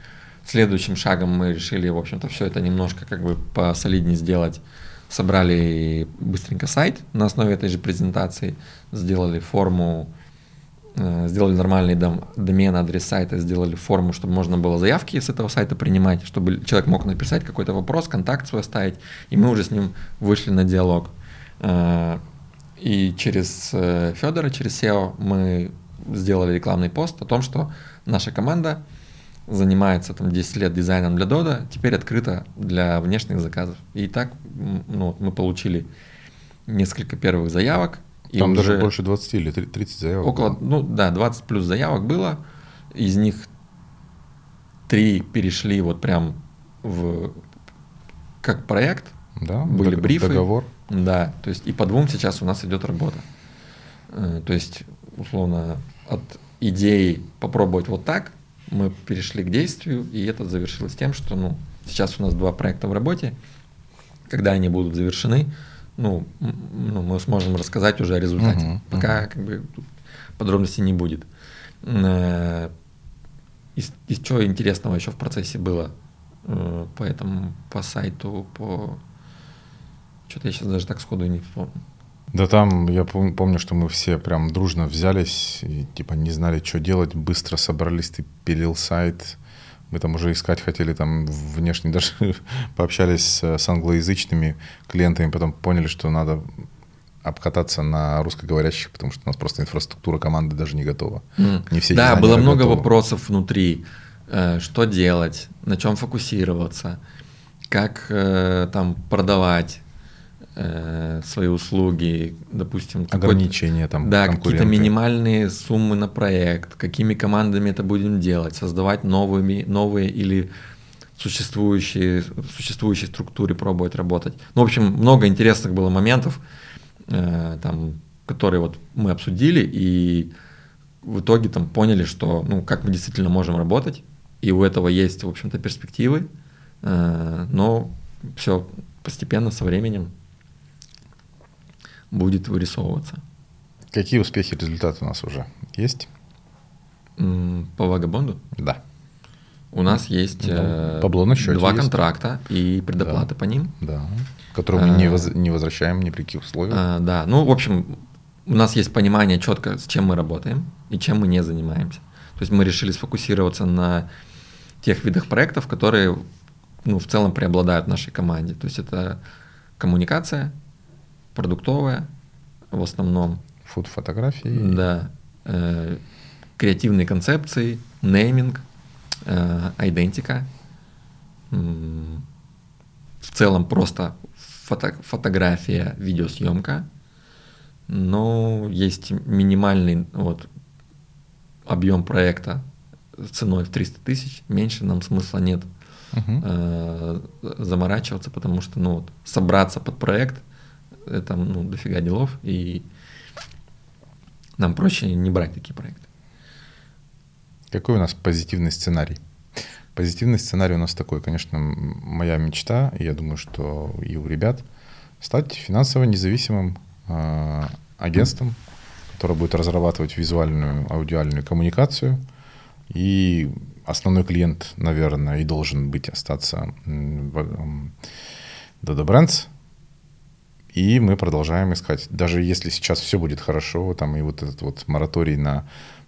Следующим шагом мы решили, в общем-то, все это немножко как бы посолиднее сделать. Собрали быстренько сайт на основе этой же презентации, сделали форму, сделали нормальный дом, домен, адрес сайта, сделали форму, чтобы можно было заявки с этого сайта принимать, чтобы человек мог написать какой-то вопрос, контакт свой оставить, и мы уже с ним вышли на диалог. И через Федора, через сео мы сделали рекламный пост о том, что наша команда занимается там десять лет дизайном для Dodo, теперь открыто для внешних заказов. И так ну, мы получили несколько первых заявок. Там и даже больше двадцати или тридцати заявок около, было. Ну да, двадцать плюс заявок было. Из них три перешли вот прям в как проект. Да, были брифы. Договор. Да, то есть и по двум сейчас у нас идет работа. То есть, условно, от идеи попробовать вот так, мы перешли к действию, и это завершилось тем, что ну, сейчас у нас два проекта в работе. Когда они будут завершены, ну, ну мы сможем рассказать уже о результате. Uh-huh, Пока uh-huh. как бы подробностей не будет. Из, из чего интересного еще в процессе было по этому, по сайту, по... Что-то я сейчас даже так сходу и не вспомню. Да там, я помню, что мы все прям дружно взялись, и, типа не знали, что делать, быстро собрались, ты пилил сайт. Мы там уже искать хотели, там внешне даже пообщались с англоязычными клиентами, потом поняли, что надо обкататься на русскоговорящих, потому что у нас просто инфраструктура команды даже не готова. Mm. Не все да, было много готовы. Вопросов внутри, что делать, на чем фокусироваться, как там продавать свои услуги, допустим, ограничения там, да, какие-то минимальные суммы на проект, какими командами это будем делать, создавать новыми, новые или существующие, в существующей структуре пробовать работать. Ну, в общем, много интересных было моментов, э, там, которые вот мы обсудили и в итоге там поняли, что, ну, как мы действительно можем работать, и у этого есть, в общем-то, перспективы, э, но все постепенно со временем будет вырисовываться. Какие успехи, результаты у нас уже есть? По Vagabond? Да. У нас есть да. по два есть. контракта и предоплаты да. по ним. Да. Которые а, мы не, воз, не возвращаем ни при каких условиях. А, да. Ну, в общем, у нас есть понимание четко, с чем мы работаем и чем мы не занимаемся. То есть мы решили сфокусироваться на тех видах проектов, которые ну, в целом преобладают в нашей команде. То есть это коммуникация, продуктовая в основном. Фуд-фотографии. Да. Э, креативные концепции, нейминг, э, айдентика. М-м, в целом просто фото- фотография, видеосъемка. Но есть минимальный вот, объем проекта ценой в триста тысяч. Меньше нам смысла нет угу. э, заморачиваться, потому что ну, вот, собраться под проект это ну, дофига делов, и нам проще не брать такие проекты. Какой у нас позитивный сценарий? Позитивный сценарий у нас такой, конечно, моя мечта, и я думаю, что и у ребят, стать финансово независимым э, агентством, которое будет разрабатывать визуальную, аудиальную коммуникацию, и основной клиент, наверное, и должен быть остаться в Dodo Brands. И мы продолжаем искать. Даже если сейчас все будет хорошо, там и вот этот вот мораторий на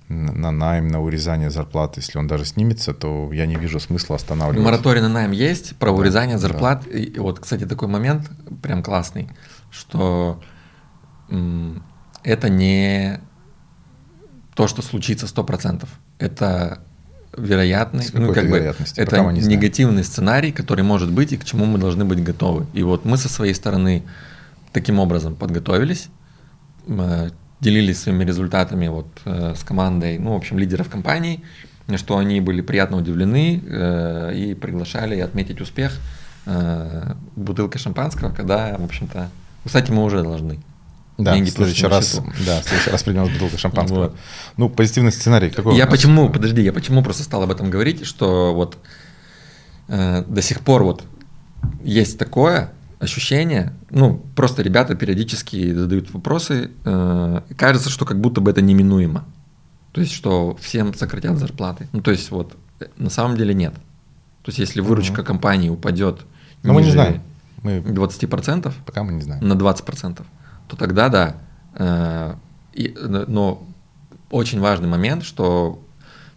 на найм, на урезание зарплат, если он даже снимется, то я не вижу смысла останавливаться. Мораторий на найм есть, про да, урезание зарплат. Да. И вот, кстати, такой момент прям классный, что это не то, что случится сто процентов. Это вероятный, ну, как бы, это не негативный сценарий, который может быть и к чему мы должны быть готовы. И вот мы со своей стороны таким образом подготовились, делились своими результатами вот э, с командой, ну, в общем, лидеров компании, что они были приятно удивлены э, и приглашали отметить успех э, бутылкой шампанского, когда, в общем-то, кстати, мы уже должны. Да, деньги в следующий раз, да, в следующий раз придем с бутылкой шампанского. Вот. Ну, позитивный сценарий какой? Я почему, подожди, я почему просто стал об этом говорить, что вот э, до сих пор вот есть такое ощущение, ну, просто ребята периодически задают вопросы, э, кажется, что как будто бы это неминуемо, то есть, что всем сократят зарплаты, ну, то есть, вот, на самом деле нет, то есть, если выручка угу. компании упадет но ниже мы не знаем. Мы... двадцать процентов, пока мы не знаем. На двадцать процентов, то тогда да, э, и, но очень важный момент, что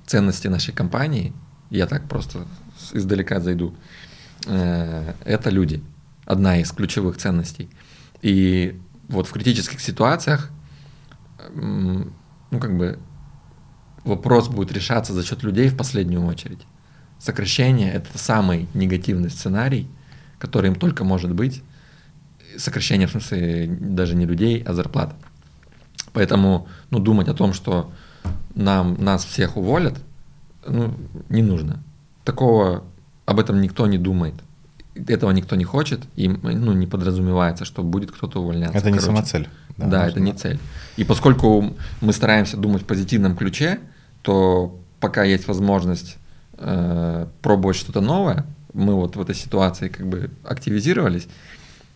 ценности нашей компании, я так просто издалека зайду, э, это люди. Одна из ключевых ценностей. И вот в критических ситуациях, ну, как бы, вопрос будет решаться за счет людей в последнюю очередь. Сокращение – это самый негативный сценарий, который им только может быть. Сокращение, в смысле, даже не людей, а зарплат. Поэтому, ну, думать о том, что нам, нас всех уволят, ну, не нужно. Такого, об этом никто не думает. Этого никто не хочет, и, ну, не подразумевается, что будет кто-то увольняться. Это не самоцель. Да, да, это не цель. И поскольку мы стараемся думать в позитивном ключе, то пока есть возможность э, пробовать что-то новое, мы вот в этой ситуации как бы активизировались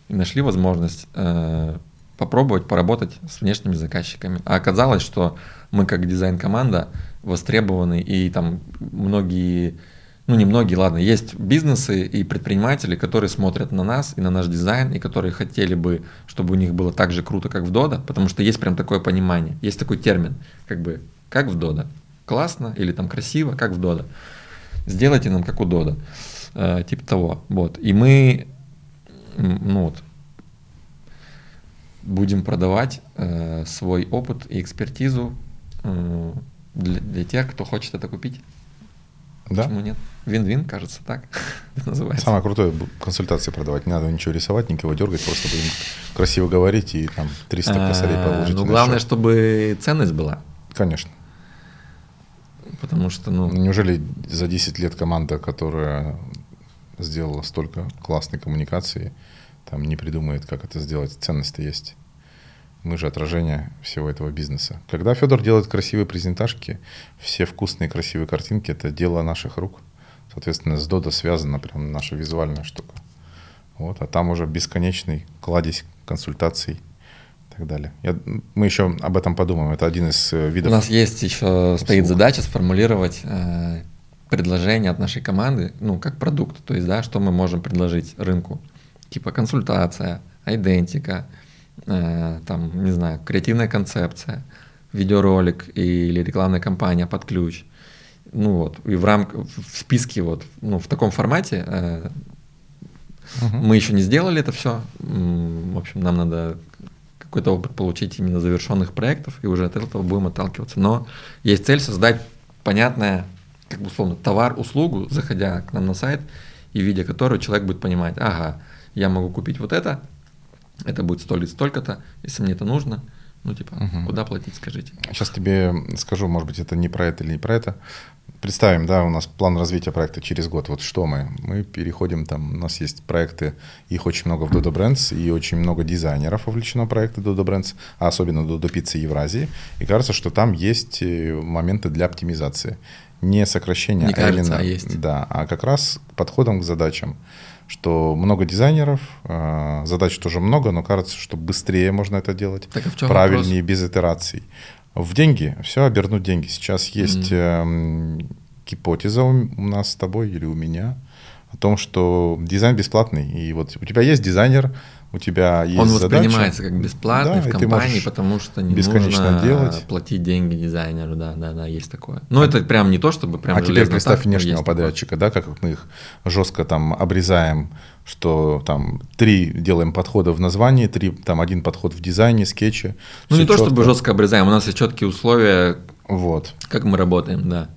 и нашли возможность э, попробовать поработать с внешними заказчиками. А оказалось, что мы как дизайн-команда востребованы, и там многие... Ну, не многие, ладно, есть бизнесы и предприниматели, которые смотрят на нас и на наш дизайн, и которые хотели бы, чтобы у них было так же круто, как в Dodo, потому что есть прям такое понимание, есть такой термин, как бы, как в Dodo, классно или там красиво, как в Dodo, сделайте нам как у Dodo, э, типа того, вот, и мы, ну вот, будем продавать э, свой опыт и экспертизу э, для, для тех, кто хочет это купить. Да? Почему нет? Вин-вин, кажется, так называется. Самое крутое – консультации продавать. Не надо ничего рисовать, никого дергать, просто будем красиво говорить и там триста косарей положить. Ну, главное, чтобы ценность была. Конечно. Потому что, ну… Неужели за десять лет команда, которая сделала столько классной коммуникации, там не придумает, как это сделать? Ценность-то есть. Мы же отражение всего этого бизнеса. Когда Федор делает красивые презентажки, все вкусные красивые картинки – это дело наших рук. Соответственно, с Dodo связана прям наша визуальная штука. Вот, а там уже бесконечный кладезь консультаций и так далее. Я, мы еще об этом подумаем. Это один из видов. У нас есть еще стоит задача сформулировать э, предложение от нашей команды, ну, как продукт, то есть, да, что мы можем предложить рынку. Типа консультация, айдентика, там, не знаю, креативная концепция, видеоролик или рекламная кампания под ключ. Ну вот, и в рамках, в списке вот, ну, в таком формате э, угу. мы еще не сделали это все. В общем, нам надо какой-то опыт получить именно завершенных проектов, и уже от этого будем отталкиваться. Но есть цель создать понятное, как бы условно, товар, услугу, заходя к нам на сайт и видя которую, человек будет понимать, ага, я могу купить вот это, это будет столь и столько-то, если мне это нужно, ну типа, угу. куда платить, скажите. Сейчас тебе скажу, может быть, это не про это или не про это. Представим, да, у нас план развития проекта через год. Вот что мы? Мы переходим там, у нас есть проекты, их очень много в Dodo Brands, и очень много дизайнеров вовлечено в проекты Dodo Brands, а особенно Dodo Pizza Евразии. И кажется, что там есть моменты для оптимизации. Не сокращение, не кажется, а именно, а есть. Да, а как раз подходом к задачам. Что много дизайнеров, задач тоже много, но кажется, что быстрее можно это делать, правильнее, вопрос? Без итераций. В деньги, все обернуть деньги. Сейчас есть mm-hmm. гипотеза у нас с тобой или у меня о том, что дизайн бесплатный. И вот у тебя есть дизайнер, у тебя есть задача. Он воспринимается задача. Как бесплатный, да, в компании, потому что не нужно делать. Платить деньги дизайнеру, да, да, да, есть такое. Но это прям не то, чтобы прям. А теперь представь внешнего подрядчика, такое. Да, как мы их жестко там обрезаем, что там три делаем подхода в названии, три там один подход в дизайне, скетче. Ну не четко. То, чтобы жестко обрезаем, у нас есть четкие условия, вот. Как мы работаем, да.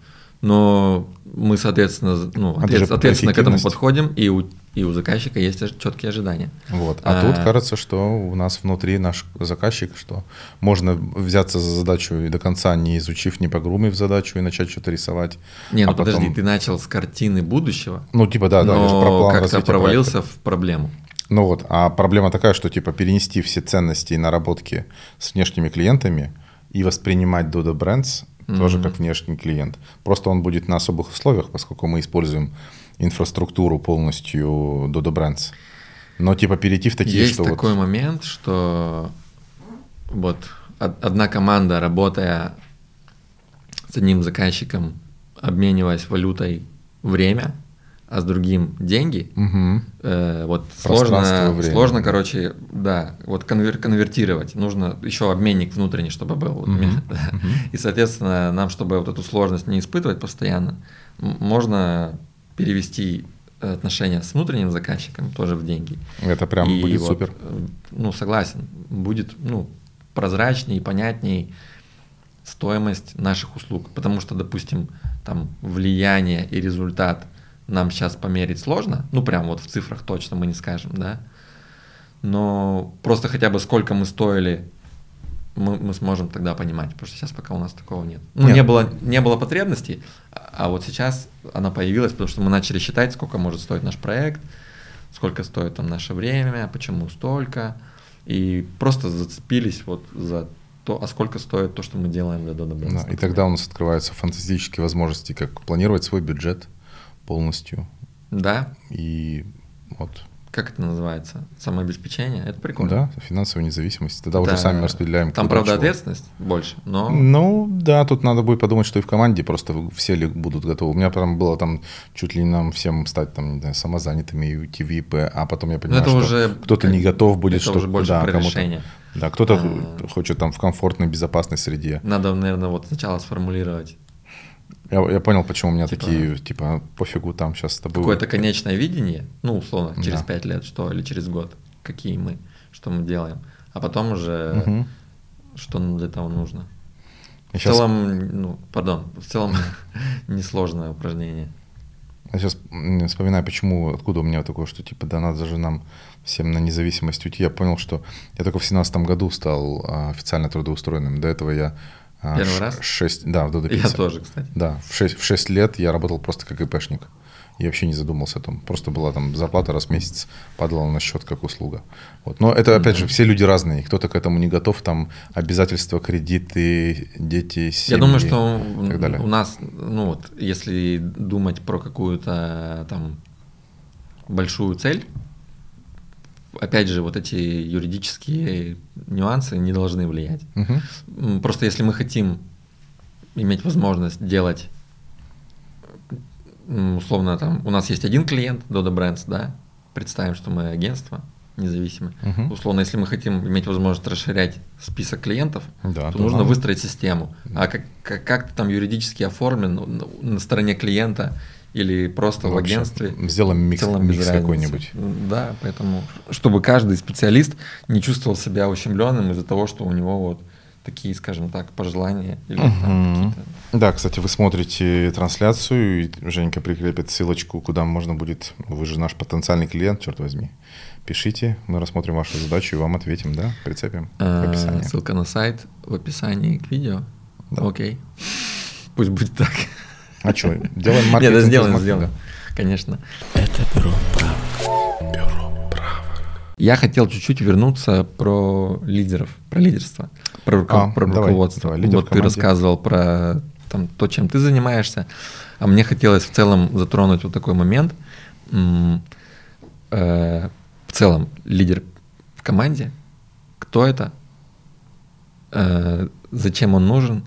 Но мы, соответственно, ну, ответ, соответственно к этому подходим, и у, и у заказчика есть четкие ожидания. Вот. А, а тут кажется, что у нас внутри наш заказчик, что можно взяться за задачу и до конца не изучив, не погрумив задачу, и начать что-то рисовать. Не, ну а потом... подожди, ты начал с картины будущего, ну, типа, да, да, но я же про план как-то провалился проекта. В проблему. Ну вот, а проблема такая, что типа перенести все ценности и наработки с внешними клиентами и воспринимать Dodo Brands тоже mm-hmm. как внешний клиент. Просто он будет на особых условиях, поскольку мы используем инфраструктуру полностью Dodo Brands. Но типа перейти в такие... Есть что такой вот... момент, что вот одна команда, работая с одним заказчиком, обмениваясь валютой время, а с другим деньги, mm-hmm. э, вот сложно, сложно, короче, да, вот конвер, конвертировать. Нужно еще обменник внутренний, чтобы был. Mm-hmm. Mm-hmm. Да. И, соответственно, нам, чтобы вот эту сложность не испытывать постоянно, можно перевести отношения с внутренним заказчиком тоже в деньги. Это прям и будет вот, супер. Ну, согласен, будет ну, прозрачней и понятней стоимость наших услуг, потому что, допустим, там влияние и результат нам сейчас померить сложно, ну прям вот в цифрах точно мы не скажем, да, но просто хотя бы сколько мы стоили, мы, мы сможем тогда понимать, потому что сейчас пока у нас такого нет. Ну, нет. Не было, не было потребностей, а вот сейчас она появилась, потому что мы начали считать, сколько может стоить наш проект, сколько стоит там наше время, почему столько, и просто зацепились вот за то, а сколько стоит то, что мы делаем для Dodo Brands. Да, и тогда у нас открываются фантастические возможности, как планировать свой бюджет, полностью. Да. И вот. Как это называется? Самообеспечение? Это прикольно. Да, финансовая независимость. Тогда да. уже сами распределяем. Там, правда, чего. Ответственность больше, но... Ну, да, тут надо будет подумать, что и в команде просто все ли будут готовы. У меня прям было там чуть ли не нам всем стать там, не знаю, самозанятыми и уйти в ИП, а потом я понимаю, что уже... кто-то не готов будет, что... Это уже больше да, про решение. Да, кто-то а... хочет там в комфортной, безопасной среде. Надо, наверное, вот сначала сформулировать. Я, я понял, почему у меня типа, такие, типа, пофигу там сейчас с тобой. Какое-то конечное видение, ну, условно, через да. пять лет, что, или через год, какие мы, что мы делаем. А потом уже, угу. что нам для этого нужно. Я в сейчас... целом, ну, пардон, в целом несложное упражнение. Я сейчас вспоминаю, почему, откуда у меня такое, что, типа, да, надо же нам всем на независимость уйти. Я понял, что я только в семнадцатом году стал официально трудоустроенным. До этого я... Первый раз? шесть, да, в Dodo Pizza. Я тоже, кстати. Да, в шесть лет я работал просто как ИПшник. Я вообще не задумался о том. Просто была там зарплата раз в месяц, падала на счет как услуга. Вот. Но это, опять mm-hmm. же, все люди разные. Кто-то к этому не готов. Там обязательства, кредиты, дети, семьи. Я думаю, что и так далее. У нас, ну вот, если думать про какую-то там большую цель, опять же, вот эти юридические нюансы не должны влиять. Угу. Просто если мы хотим иметь возможность делать, условно, там, у нас есть один клиент, Dodo Brands, да, представим, что мы агентство независимое. Угу. Условно, если мы хотим иметь возможность расширять список клиентов, да, то нужно надо. Выстроить систему. А как, как, как ты там юридически оформлен на стороне клиента, или просто ну, в агентстве. Сделаем микс, микс какой-нибудь. Да, поэтому, чтобы каждый специалист не чувствовал себя ущемленным из-за того, что у него вот такие, скажем так, пожелания. Или uh-huh. там какие-то... Да, кстати, вы смотрите трансляцию, и Женька прикрепит ссылочку, куда можно будет... Вы же наш потенциальный клиент, черт возьми. Пишите, мы рассмотрим вашу задачу и вам ответим, да? Прицепим в описании. Ссылка на сайт в описании к видео. Окей. Пусть будет так. А что, делаем маркетинг? Нет, да, сделаем, сделаем, конечно. Это Бюро Правок. Бюро Правок. Я хотел чуть-чуть вернуться про лидеров, про лидерство, про, руко- а, про давай, руководство. Давай, лидер вот ты рассказывал про там, то, чем ты занимаешься, а мне хотелось в целом затронуть вот такой момент. В целом, лидер в команде, кто это, зачем он нужен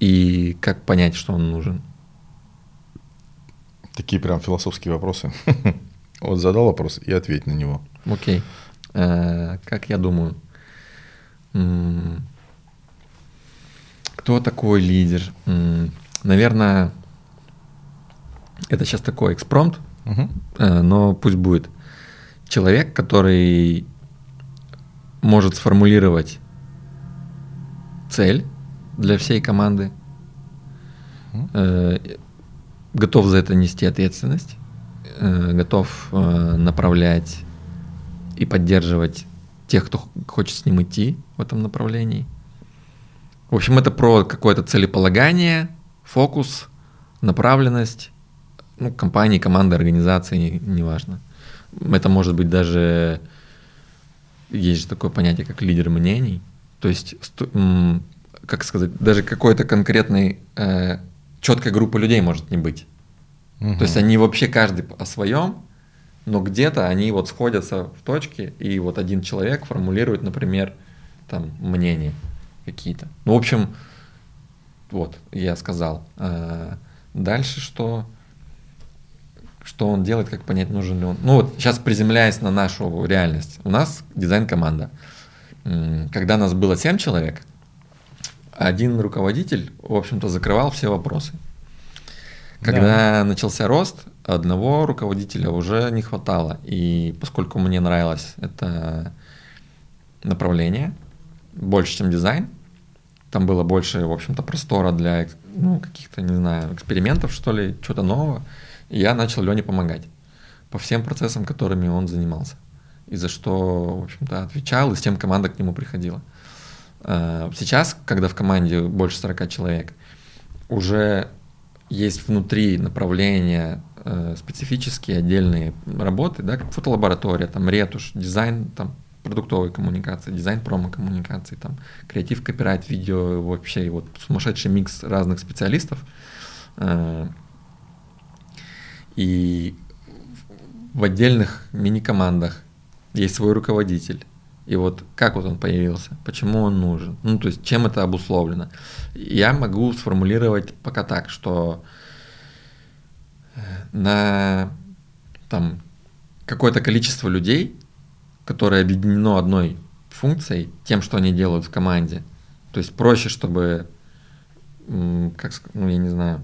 и как понять, что он нужен. Такие прям философские вопросы. Вот задал вопрос и ответь на него. Окей. Как я думаю, кто такой лидер? Наверное, это сейчас такой экспромт, uh-huh. но пусть будет. Человек, который может сформулировать цель для всей команды, uh-huh. готов за это нести ответственность, готов направлять и поддерживать тех, кто хочет с ним идти в этом направлении. В общем, это про какое-то целеполагание, фокус, направленность, ну, компании, команды, организации, неважно. Это может быть даже, есть же такое понятие, как лидер мнений. То есть, как сказать, даже какой-то конкретной э, четкой группы людей может не быть. Угу. То есть они вообще каждый о своем, но где-то они вот сходятся в точке, и вот один человек формулирует, например, там, мнение какие-то. Ну, в общем, вот, я сказал. Дальше что? Что он делает, как понять, нужен ли он? Ну, вот сейчас приземляясь на нашу реальность. У нас дизайн-команда. Когда нас было семь человек, один руководитель, в общем-то, закрывал все вопросы. Когда да. начался рост, одного руководителя уже не хватало. И поскольку мне нравилось это направление, больше, чем дизайн, там было больше, в общем-то, простора для, ну, каких-то, не знаю, экспериментов, что ли, чего-то нового, и я начал Лене помогать по всем процессам, которыми он занимался, и за что, в общем-то, отвечал, и с чем команда к нему приходила. Сейчас, когда в команде больше сорока человек, уже есть внутри направления э, специфические отдельные работы, да, как фотолаборатория, там, ретушь, дизайн там, продуктовой коммуникации, дизайн промо-коммуникации, там, креатив, копирайт, видео, вообще вот, сумасшедший микс разных специалистов. Э, и в отдельных мини-командах есть свой руководитель. И вот как вот он появился, почему он нужен, ну, то есть чем это обусловлено. Я могу сформулировать пока так, что на там, какое-то количество людей, которое объединено одной функцией, тем, что они делают в команде, то есть проще, чтобы, как, ну, я не знаю,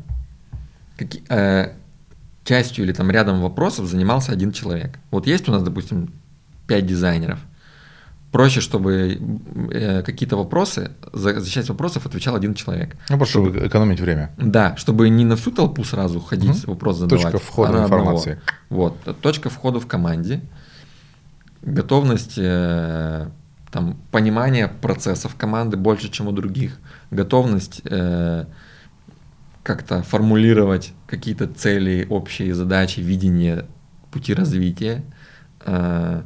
какие, э, частью или там рядом вопросов занимался один человек. Вот есть у нас, допустим, пять дизайнеров. Проще, чтобы э, какие-то вопросы, за, за часть вопросов отвечал один человек. Ну, просто чтобы, чтобы экономить время. Да, чтобы не на всю толпу сразу ходить, угу. вопрос задавать. Точка входа а информации. Вот, точка входа в команде, готовность, э, там, понимание процессов команды больше, чем у других, готовность э, как-то формулировать какие-то цели, общие задачи, видение пути развития, э,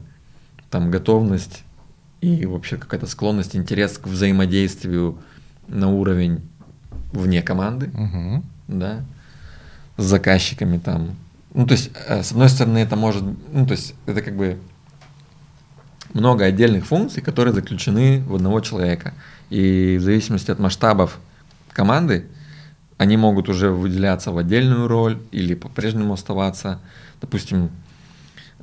там, готовность и вообще какая-то склонность, интерес к взаимодействию на уровень вне команды, угу. да, с заказчиками там. Ну, то есть, с одной стороны, это может, ну, то есть, это как бы много отдельных функций, которые заключены в одного человека. И в зависимости от масштабов команды, они могут уже выделяться в отдельную роль или по-прежнему оставаться, допустим,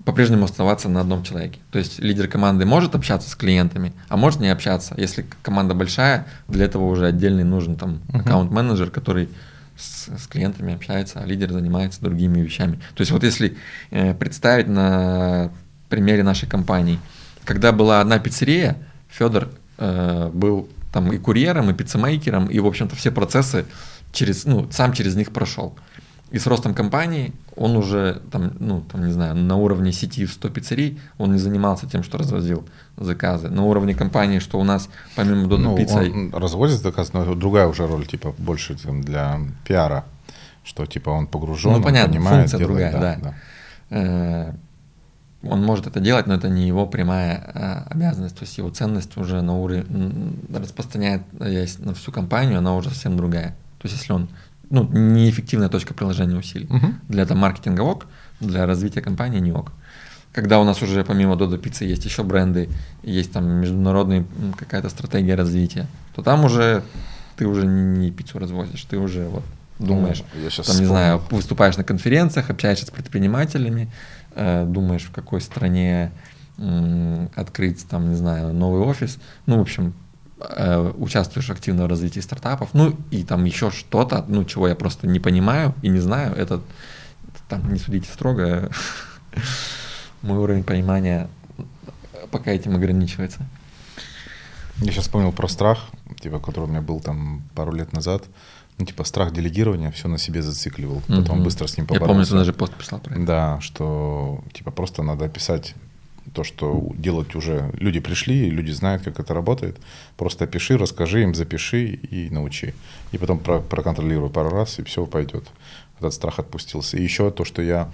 по-прежнему оставаться на одном человеке. То есть лидер команды может общаться с клиентами, а может не общаться. Если команда большая, для этого уже отдельный нужен там uh-huh. аккаунт-менеджер, который с, с клиентами общается, а лидер занимается другими вещами. То есть вот если э, представить на примере нашей компании, когда была одна пиццерия, Федор э, был там и курьером, и пиццемейкером, и в общем-то все процессы через, ну, сам через них прошел. И с ростом компании он уже, там, ну, там, не знаю, на уровне сети в сто пиццерий он не занимался тем, что развозил заказы. На уровне компании, что у нас помимо Dodo, ну, пиццы... Он развозит заказ, но другая уже роль, типа, больше там, для пиара, что, типа, он погружен, ну, понятно, он понимает, функция делает, другая, да. да. да. Он может это делать, но это не его прямая обязанность, то есть его ценность уже на уровне распространяет на всю компанию, она уже совсем другая. То есть если он... Ну, неэффективная точка приложения усилий. Uh-huh. Для этого маркетинга ок, для развития компании не ок. Когда у нас уже помимо Dodo Пиццы есть еще бренды, есть там международная какая-то стратегия развития, то там уже ты уже не пиццу развозишь, ты уже вот думаешь, ну, я сейчас там, не знаю, выступаешь на конференциях, общаешься с предпринимателями, э, думаешь, в какой стране открыть, там, не знаю, новый офис, ну, в общем, участвуешь активно в развитии стартапов, ну, и там еще что-то, ну, чего я просто не понимаю и не знаю, это, там, не судите строго, мой уровень понимания пока этим ограничивается. Я сейчас вспомнил про страх, типа, который у меня был там пару лет назад. Ну, типа, страх делегирования, все на себе зацикливал. Mm-hmm. Потом быстро с ним поборолся. Я помню, ты даже пост писал про это. Да, что, типа, просто надо описать то, что делать уже. Люди пришли, люди знают, как это работает. Просто опиши, расскажи им, запиши и научи. И потом проконтролируй пару раз, и все пойдет. Этот страх отпустился. И еще то, что я...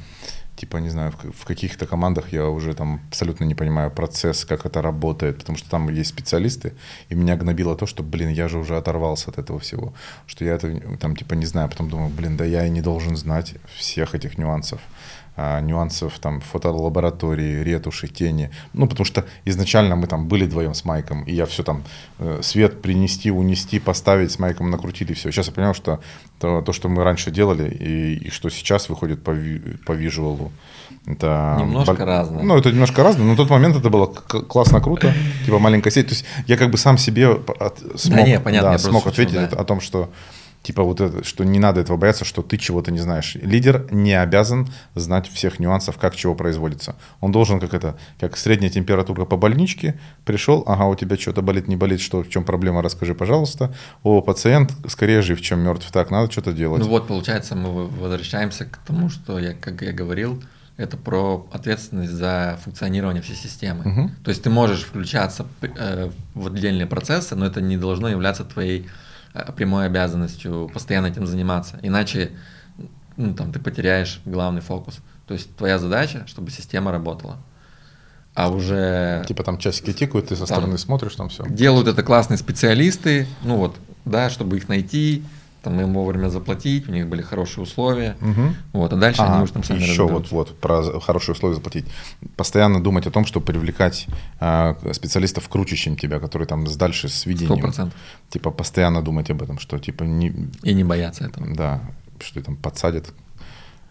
Типа, не знаю, в каких-то командах я уже там абсолютно не понимаю процесс, как это работает, потому что там есть специалисты, и меня гнобило то, что, блин, я же уже оторвался от этого всего, что я это там типа не знаю, потом думаю, блин, да я и не должен знать всех этих нюансов, а, нюансов там фотолаборатории, ретуши, тени, ну, потому что изначально мы там были вдвоем с Майком, и я все там свет принести, унести, поставить, с Майком накрутили, все. Сейчас я понял, что то, то что мы раньше делали, и, и что сейчас выходит по, по визуалу, это немножко бол... разное. Ну, это немножко разное, но на тот момент это было к- классно, круто, типа маленькая сеть. То есть я как бы сам себе от... смог, да, не, понятно, да, смог ответить шучу, да. о том, что типа вот это, что не надо этого бояться, что ты чего-то не знаешь. Лидер не обязан знать всех нюансов, как чего производится. Он должен, как это, как средняя температура по больничке, пришел, ага, у тебя что-то болит, не болит, что, в чем проблема, расскажи, пожалуйста. О, пациент скорее жив, чем мертв, так, надо что-то делать. Ну вот, получается, мы возвращаемся к тому, что, я, как я говорил, это про ответственность за функционирование всей системы. Угу. То есть ты можешь включаться в отдельные процессы, но это не должно являться твоей прямой обязанностью постоянно этим заниматься. Иначе, ну, там, ты потеряешь главный фокус. То есть твоя задача, чтобы система работала. А уже… Типа там часики тикают, ты со там, стороны смотришь, там все. Делают это классные специалисты, ну вот, да, чтобы их найти, там, им вовремя заплатить, у них были хорошие условия, угу. вот, а дальше а, они уже там сами еще разберутся. Вот, вот, про хорошие условия заплатить. Постоянно думать о том, чтобы привлекать э, специалистов круче, чем тебя, которые там дальше с видением. сто процентов Типа постоянно думать об этом, что типа… Не, и не бояться этого. Да, что там подсадят,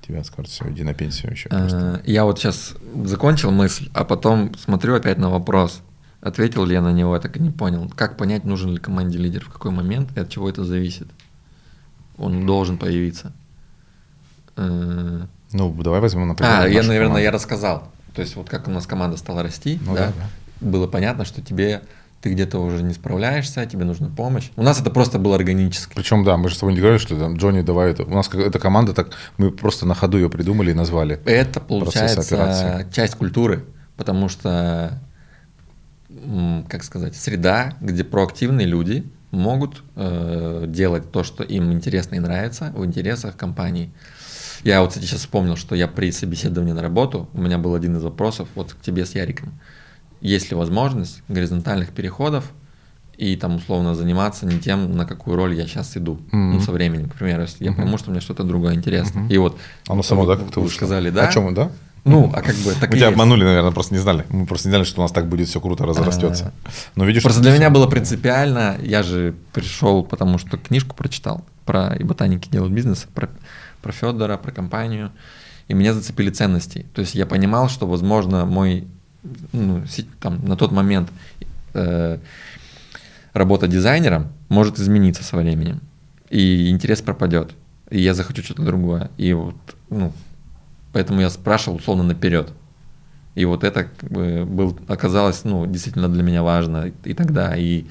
тебя скажут, все, иди на пенсию еще. А, я вот сейчас закончил мысль, а потом смотрю опять на вопрос, ответил ли я на него, я так и не понял. Как понять, нужен ли команде лидер, в какой момент и от чего это зависит? Он должен появиться. Ну, давай возьмем, например, А, я, наверное, команду. я рассказал. То есть вот как у нас команда стала расти, ну, да, да, да. было понятно, что тебе, ты где-то уже не справляешься, тебе нужна помощь. У нас это просто было органически. Причем, да, мы же с тобой не говорили, что там, Джонни, давай это. У нас эта команда, так мы просто на ходу ее придумали и назвали. Это, получается, часть культуры, потому что, как сказать, среда, где проактивные люди могут э, делать то, что им интересно и нравится, в интересах компании. Я вот, кстати, сейчас вспомнил, что я при собеседовании на работу, у меня был один из вопросов вот к тебе с Яриком. Есть ли возможность горизонтальных переходов и там условно заниматься не тем, на какую роль я сейчас иду, mm-hmm. ну, со временем, к примеру, если mm-hmm. я пойму, что мне что-то другое интересно. Mm-hmm. И вот Оно само, вы, да, как-то вы сказали, да? О чем, да? Ну, а как бы так. Мы тебя обманули, наверное, просто не знали. Мы просто не знали, что у нас так будет все круто разрастется. Но видишь, просто для меня было принципиально. Я же пришел, потому что книжку прочитал про и ботаники делают бизнес, про, про Федора, про компанию, и меня зацепили ценности. То есть я понимал, что, возможно, мой ну, там, на тот момент э, работа дизайнером может измениться со временем, и интерес пропадет, и я захочу что-то другое, и вот ну. Поэтому я спрашивал условно наперед. И вот это как бы был, оказалось ну, действительно для меня важно и тогда. И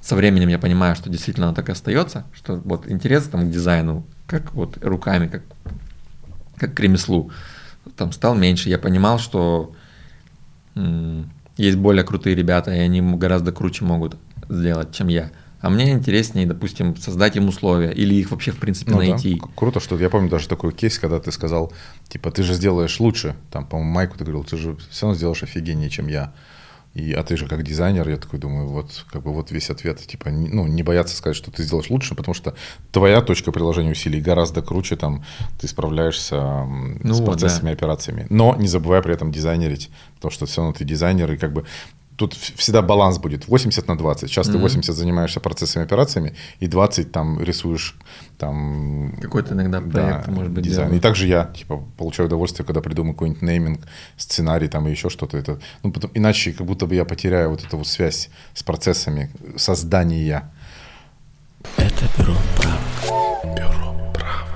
со временем я понимаю, что действительно оно так и остается, что вот интерес там, к дизайну, как вот руками, как, как к ремеслу, там стал меньше. Я понимал, что м- есть более крутые ребята, и они гораздо круче могут сделать, чем я. А мне интереснее, допустим, создать им условия или их вообще в принципе ну, найти. Да. Круто, что я помню даже такой кейс, когда ты сказал, типа, ты же сделаешь лучше, там, по-моему, Майку ты говорил, ты же все равно сделаешь офигеннее, чем я. И, а ты же как дизайнер, я такой думаю, вот как бы вот весь ответ, типа, не, ну, не бояться сказать, что ты сделаешь лучше, потому что твоя точка приложения усилий гораздо круче, там, ты справляешься ну, с процессами, да. операциями. Но не забывай при этом дизайнерить, потому что все равно ты дизайнер, и как бы тут всегда баланс будет восемьдесят на двадцать. Сейчас mm-hmm. ты восемьдесят занимаешься процессами, операциями, и двадцать там рисуешь там, какой-то иногда проект, да, может быть, дизайн. Делаешь. И также я типа получаю удовольствие, когда придумаю какой-нибудь нейминг, сценарий там и еще что-то. Это, ну, потом, иначе как будто бы я потеряю вот эту вот связь с процессами создания. Это бюро правок. Бюро правок.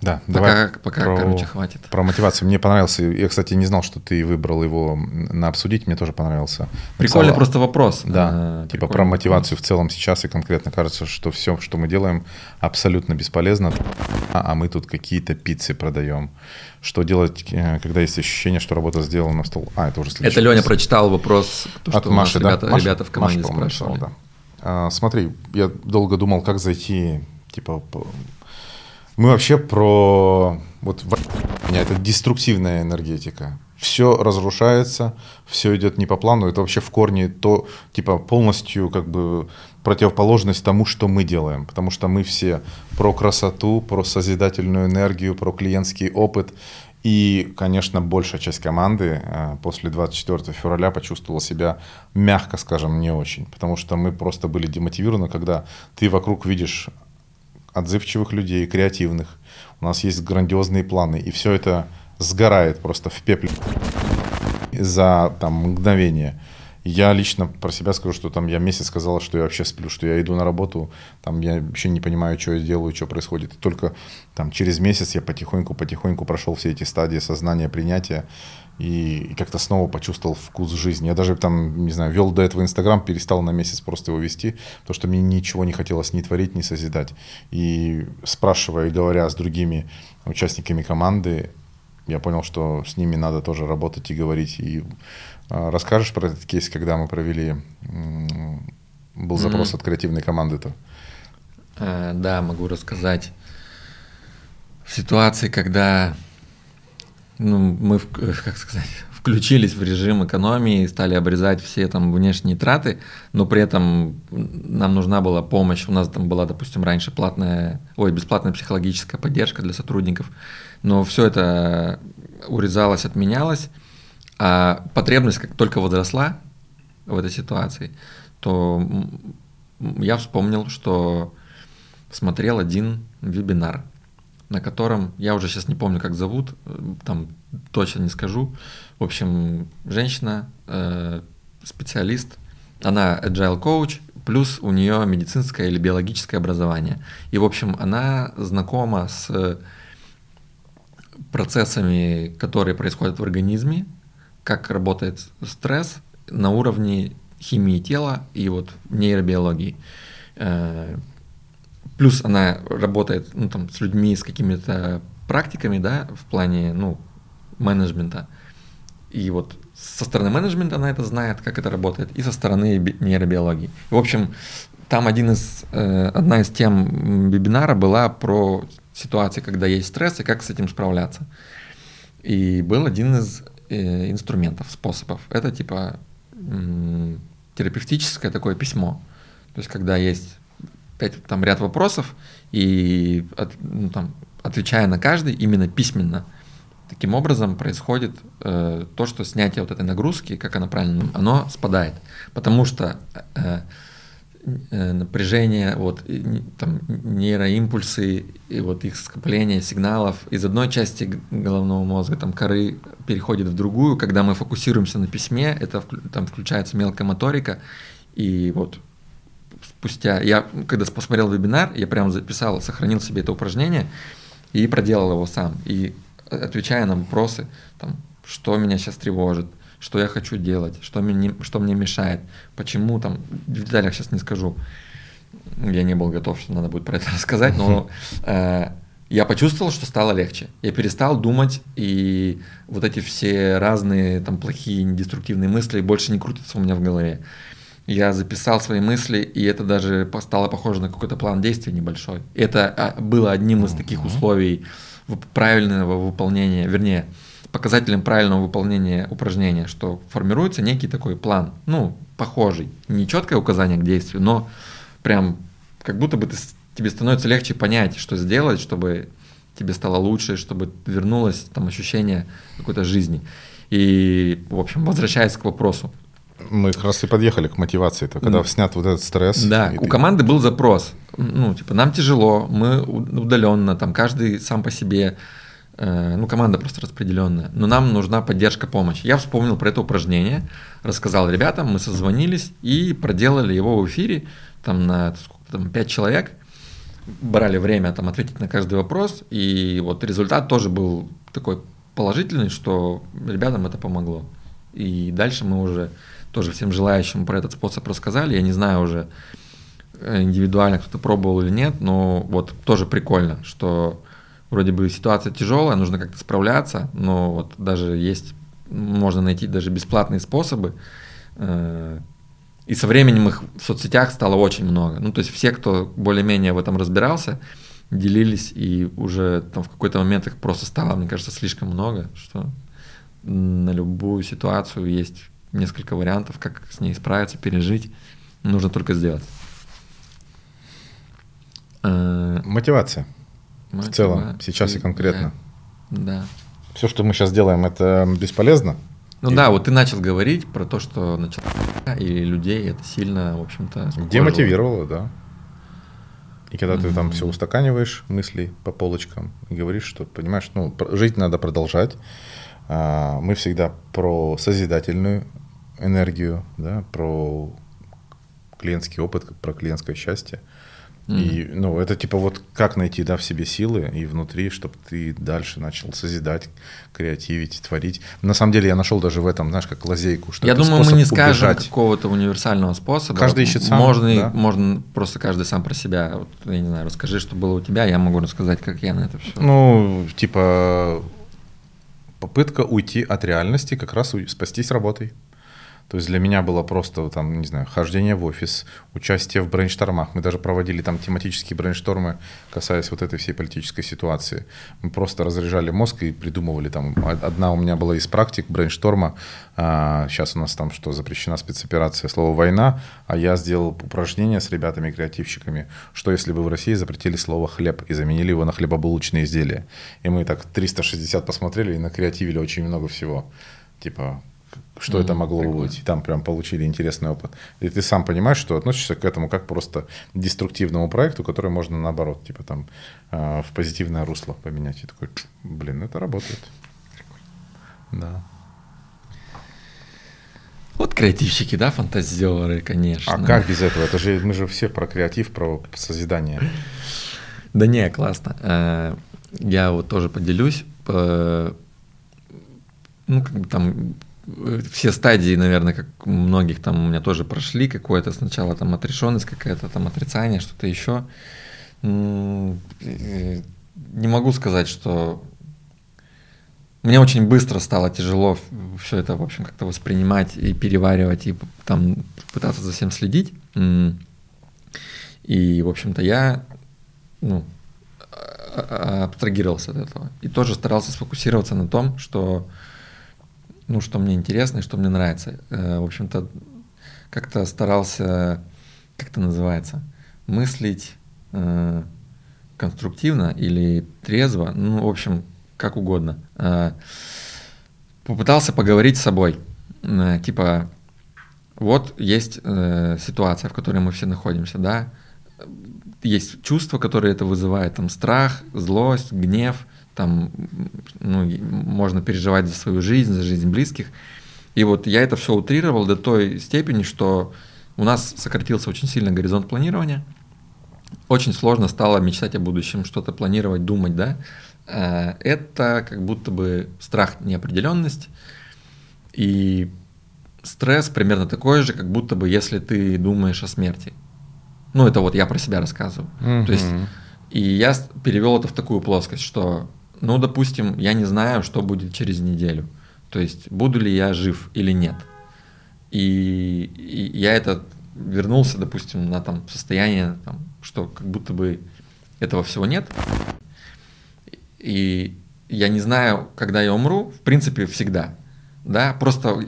Да, пока, давай пока, про, короче, хватит. Про мотивацию. Мне понравился. Я, кстати, не знал, что ты выбрал его на обсудить. Мне тоже понравился. Прикольный Написала, просто вопрос. Да, а, типа прикольный. Про мотивацию в целом сейчас. И конкретно кажется, что все, что мы делаем, абсолютно бесполезно. А мы тут какие-то пиццы продаем. Что делать, когда есть ощущение, что работа сделана на стол? А, это уже следующий. Это Леня вопрос. Прочитал вопрос, то, что у нас Маши, ребята, да? Маша, ребята в команде Маша, спрашивали. Написал, да. Смотри, я долго думал, как зайти, типа, мы вообще про, вот, у меня это деструктивная энергетика, все разрушается, все идет не по плану, это вообще в корне то, типа, полностью, как бы, противоположность тому, что мы делаем, потому что мы все про красоту, про созидательную энергию, про клиентский опыт. И, конечно, большая часть команды после двадцать четвёртого февраля почувствовала себя, мягко скажем, не очень. Потому что мы просто были демотивированы, когда ты вокруг видишь отзывчивых людей, креативных. У нас есть грандиозные планы, и все это сгорает просто в пепле за там, мгновение. Я лично про себя скажу, что там я месяц сказал, что я вообще сплю, что я иду на работу, там я вообще не понимаю, что я делаю, что происходит. И только там, через месяц я потихоньку-потихоньку прошел все эти стадии сознания, принятия и, и как-то снова почувствовал вкус жизни. Я даже там, не знаю, вел до этого Инстаграм, перестал на месяц просто его вести, потому что мне ничего не хотелось ни творить, ни созидать. И спрашивая и говоря с другими участниками команды, я понял, что с ними надо тоже работать и говорить. И расскажешь про этот кейс, когда мы провели, был запрос mm-hmm. от креативной команды-то? А, да, могу рассказать. В ситуации, когда ну, мы, как сказать, включились в режим экономии, стали обрезать все там внешние траты, но при этом нам нужна была помощь. У нас там была, допустим, раньше платная, ой, бесплатная психологическая поддержка для сотрудников. Но все это урезалось, отменялось, а потребность как только возросла в этой ситуации, то я вспомнил, что смотрел один вебинар, на котором, я уже сейчас не помню, как зовут, там точно не скажу, в общем, женщина, специалист, она agile coach, плюс у нее медицинское или биологическое образование, и, в общем, она знакома с процессами, которые происходят в организме, как работает стресс на уровне химии тела и вот нейробиологии. Плюс она работает ну, там, с людьми, с какими-то практиками, да, в плане ну, менеджмента. И вот со стороны менеджмента она это знает, как это работает, и со стороны би- нейробиологии. В общем, там один из, одна из тем вебинара была про ситуации, когда есть стресс, и как с этим справляться. И был один из э, инструментов, способов. Это типа м- терапевтическое такое письмо. То есть, когда есть опять, там, ряд вопросов, и от, ну, там, отвечая на каждый именно письменно, таким образом происходит э, то, что снятие вот этой нагрузки, как она правильно, оно спадает. Потому что э, напряжение, вот, и, там, нейроимпульсы, и вот их скопление сигналов из одной части головного мозга, там, коры, переходит в другую. Когда мы фокусируемся на письме, это там включается мелкая моторика. И вот спустя... Я, когда посмотрел вебинар, я прям записал, сохранил себе это упражнение и проделал его сам. И отвечая на вопросы, там, что меня сейчас тревожит, что я хочу делать, что мне, что мне мешает, почему там, в деталях сейчас не скажу, я не был готов, что надо будет про это рассказать, но э, я почувствовал, что стало легче, я перестал думать, и вот эти все разные там плохие, деструктивные мысли больше не крутятся у меня в голове. Я записал свои мысли, и это даже стало похоже на какой-то план действий небольшой. Это было одним из таких условий правильного выполнения, вернее, показателем правильного выполнения упражнения, что формируется некий такой план, ну, похожий, не четкое указание к действию, но прям как будто бы ты, тебе становится легче понять, что сделать, чтобы тебе стало лучше, чтобы вернулось там ощущение какой-то жизни. И, в общем, возвращаясь к вопросу, Мы как раз и подъехали к мотивации, это когда снят вот этот стресс. Да, у ты... команды был запрос, ну, типа, нам тяжело, мы удаленно, там, каждый сам по себе, э, ну, команда просто распределенная, но нам нужна поддержка, помощь. Я вспомнил про это упражнение, рассказал ребятам, мы созвонились и проделали его в эфире, там, на сколько, там, пять человек, брали время, там, ответить на каждый вопрос, и вот результат тоже был такой положительный, что ребятам это помогло. И дальше мы уже тоже всем желающим про этот способ рассказали. Я не знаю уже индивидуально, кто-то пробовал или нет, но вот тоже прикольно, что вроде бы ситуация тяжелая, нужно как-то справляться, но вот даже есть, можно найти даже бесплатные способы. И со временем их в соцсетях стало очень много. Ну, то есть все, кто более-менее в этом разбирался, делились, и уже там в какой-то момент их просто стало, мне кажется, слишком много, что... На любую ситуацию есть несколько вариантов, как с ней справиться, пережить. Нужно только сделать. Мотивация. Мотива... В целом, сейчас и конкретно. Да. Все, что мы сейчас делаем, это бесполезно. Ну и... да, вот ты начал говорить про то, что начал и людей это сильно, в общем-то, скукожило. Демотивировало, да. И когда mm-hmm. ты там все устаканиваешь, мысли по полочкам, и говоришь, что понимаешь, ну, жить надо продолжать. Мы всегда про созидательную энергию, да, про клиентский опыт, про клиентское счастье. Mm-hmm. И, ну, это типа вот как найти, да, в себе силы и внутри, чтобы ты дальше начал созидать, креативить, творить. На самом деле я нашел даже в этом, знаешь, как лазейку, что я это думаю, способ мы не скажем убежать. Какого-то универсального способа. Каждый ищет сам. Можно, да? можно просто каждый сам про себя. Вот, я не знаю, расскажи, что было у тебя, я могу рассказать, как я на это все. Ну, типа... Попытка уйти от реальности, как раз спастись работой. То есть для меня было просто, там, не знаю, хождение в офис, участие в брейнштормах. Мы даже проводили там тематические брейнштормы, касаясь вот этой всей политической ситуации. Мы просто разряжали мозг и придумывали там. Одна у меня была из практик брейншторма. А, сейчас у нас там что, запрещена спецоперация, слово «война», а я сделал упражнение с ребятами-креативщиками, что если бы в России запретили слово «хлеб» и заменили его на хлебобулочные изделия. И мы так триста шестьдесят посмотрели и накреативили очень много всего. Типа... Что mm-hmm. это могло Прикольно. Быть? И там прям получили интересный опыт. И ты сам понимаешь, что относишься к этому как просто деструктивному проекту, который можно наоборот, типа там э, в позитивное русло поменять. И такой, блин, это работает. Прикольно. Да. Вот креативщики, да, фантазеры, конечно. А как без этого? Это же мы же все про креатив, про созидание. Да не, классно. Я вот тоже поделюсь. Ну, как бы там... Все стадии, наверное, как у многих там у меня тоже прошли, какое-то сначала там отрешенность, какое-то там отрицание, что-то еще. Не могу сказать, что мне очень быстро стало тяжело все это, в общем, как-то воспринимать и переваривать, и там пытаться за всем следить. И, в общем-то, я, ну, абстрагировался от этого. И тоже старался сфокусироваться на том, что ну, что мне интересно и что мне нравится. В общем-то, как-то старался, как это называется, мыслить э, конструктивно или трезво, ну, в общем, как угодно. Э, попытался поговорить с собой. Э, типа, вот есть э, ситуация, в которой мы все находимся, да, есть чувства, которые это вызывает, там, страх, злость, гнев, там, ну, можно переживать за свою жизнь, за жизнь близких. И вот я это все утрировал до той степени, что у нас сократился очень сильно горизонт планирования. Очень сложно стало мечтать о будущем, что-то планировать, думать, да. Это как будто бы страх, неопределенность. И стресс примерно такой же, как будто бы если ты думаешь о смерти. Ну, это вот я про себя рассказываю. Mm-hmm. То есть, и я перевел это в такую плоскость, что... Ну, допустим, я не знаю, что будет через неделю. То есть, буду ли я жив или нет. И, и я это вернулся, допустим, на там, состояние, там, что как будто бы этого всего нет. И я не знаю, когда я умру, в принципе, всегда. Да? Просто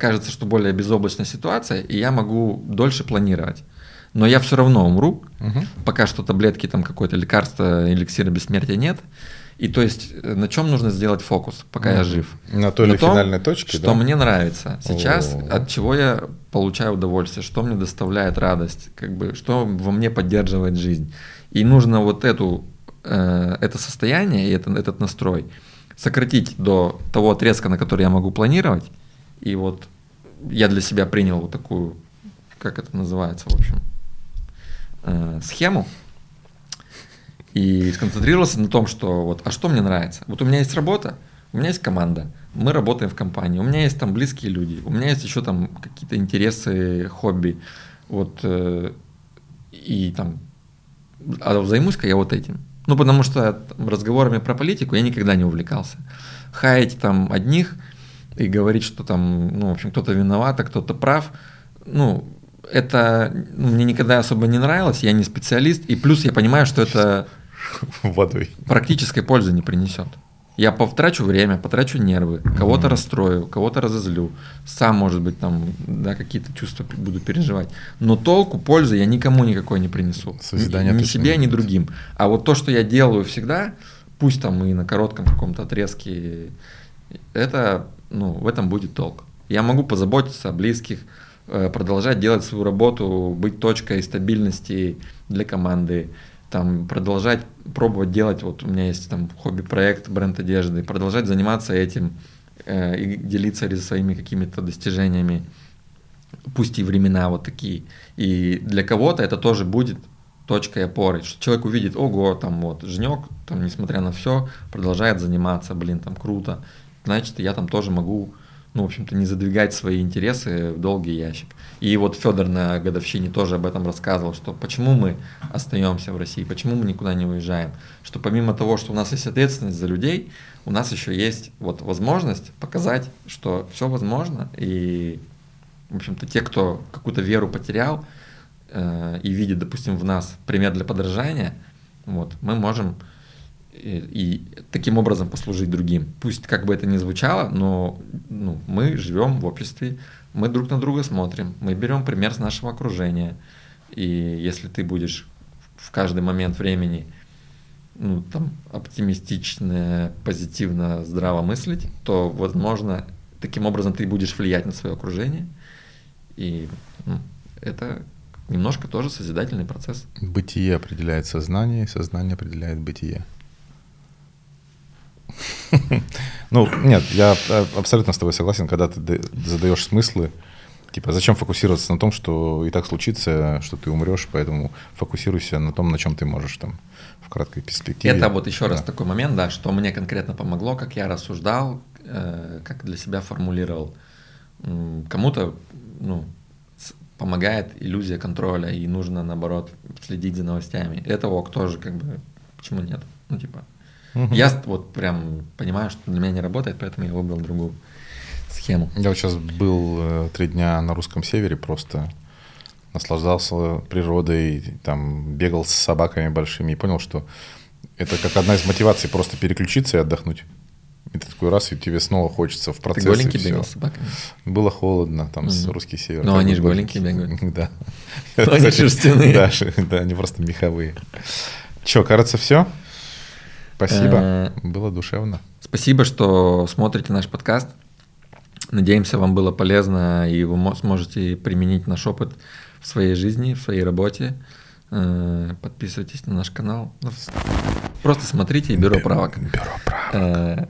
кажется, что более безоблачная ситуация, и я могу дольше планировать. Но я все равно умру. Угу. Пока что таблетки, там какое-то лекарство, эликсира бессмертия нет. И то есть на чем нужно сделать фокус, пока mm. я жив? На той на же том, финальной точке, что да? мне нравится сейчас, oh. от чего я получаю удовольствие, что мне доставляет радость, как бы, что во мне поддерживает жизнь. И нужно вот эту, э, это состояние и это, этот настрой сократить до того отрезка, на который я могу планировать. И вот я для себя принял вот такую, как это называется, в общем, э, схему. И сконцентрировался на том, что вот, а что мне нравится? Вот у меня есть работа, у меня есть команда, мы работаем в компании, у меня есть там близкие люди, у меня есть еще там какие-то интересы, хобби, вот, э, и там, а займусь-ка я вот этим. Ну, потому что там, разговорами про политику я никогда не увлекался. Хаять там одних и говорить, что там, ну, в общем, кто-то виноват, а кто-то прав, ну, это мне никогда особо не нравилось, я не специалист, и плюс я понимаю, что это водой практической пользы не принесет. Я потрачу время, потрачу нервы, кого-то mm-hmm. расстрою, кого-то разозлю, сам, может быть, там, да, какие-то чувства буду переживать. Но толку, пользы я никому никакой не принесу. Созидание ни себе, ни другим. А вот то, что я делаю всегда, пусть там и на коротком каком-то отрезке, это, ну, в этом будет толк. Я могу позаботиться о близких, продолжать делать свою работу, быть точкой стабильности для команды, там, продолжать пробовать делать, вот у меня есть там хобби-проект, бренд одежды, продолжать заниматься этим э, и делиться своими какими-то достижениями, пусть и времена вот такие. И для кого-то это тоже будет точкой опоры, что человек увидит, ого, там вот Женек, там, несмотря на все, продолжает заниматься, блин, там круто, значит, я там тоже могу, ну, в общем-то, не задвигать свои интересы в долгий ящик. И вот Федор на годовщине тоже об этом рассказывал, что почему мы остаемся в России, почему мы никуда не уезжаем, что помимо того, что у нас есть ответственность за людей, у нас еще есть вот возможность показать, что все возможно, и, в общем-то, те, кто какую-то веру потерял э, и видит, допустим, в нас пример для подражания, вот, мы можем и таким образом послужить другим. Пусть как бы это ни звучало, но ну, мы живем в обществе, мы друг на друга смотрим, мы берем пример с нашего окружения. И если ты будешь в каждый момент времени ну, там, оптимистично, позитивно, здраво мыслить, то, возможно, таким образом ты будешь влиять на свое окружение. И ну, это немножко тоже созидательный процесс. Бытие определяет сознание, и сознание определяет бытие. Ну, нет, я абсолютно с тобой согласен, когда ты задаешь смыслы, типа, зачем фокусироваться на том, что и так случится, что ты умрешь, поэтому фокусируйся на том, на чем ты можешь там в краткой перспективе. Это вот еще да. раз такой момент, да, что мне конкретно помогло, как я рассуждал, э, как для себя формулировал. Кому-то, ну, помогает иллюзия контроля, и нужно, наоборот, следить за новостями. Это ок тоже, как бы, почему нет? Ну, типа... Угу. Я вот прям понимаю, что для меня не работает, поэтому я выбрал другую схему. Я вот сейчас был три дня на русском севере, просто наслаждался природой, там бегал с собаками большими и понял, что это как одна из мотиваций просто переключиться и отдохнуть. И ты такой раз, и тебе снова хочется в процессе. Ты голенький бегал с собаками? Было холодно, там, mm-hmm. русский север. Но они же голенькие бегают. Да. Но они шерстяные. Да, они просто меховые. Че, кажется, все? Спасибо, было душевно. Спасибо, что смотрите наш подкаст. Надеемся, вам было полезно, и вы сможете применить наш опыт в своей жизни, в своей работе. Подписывайтесь на наш канал. Просто смотрите Бюро Правок. Бюро Правок.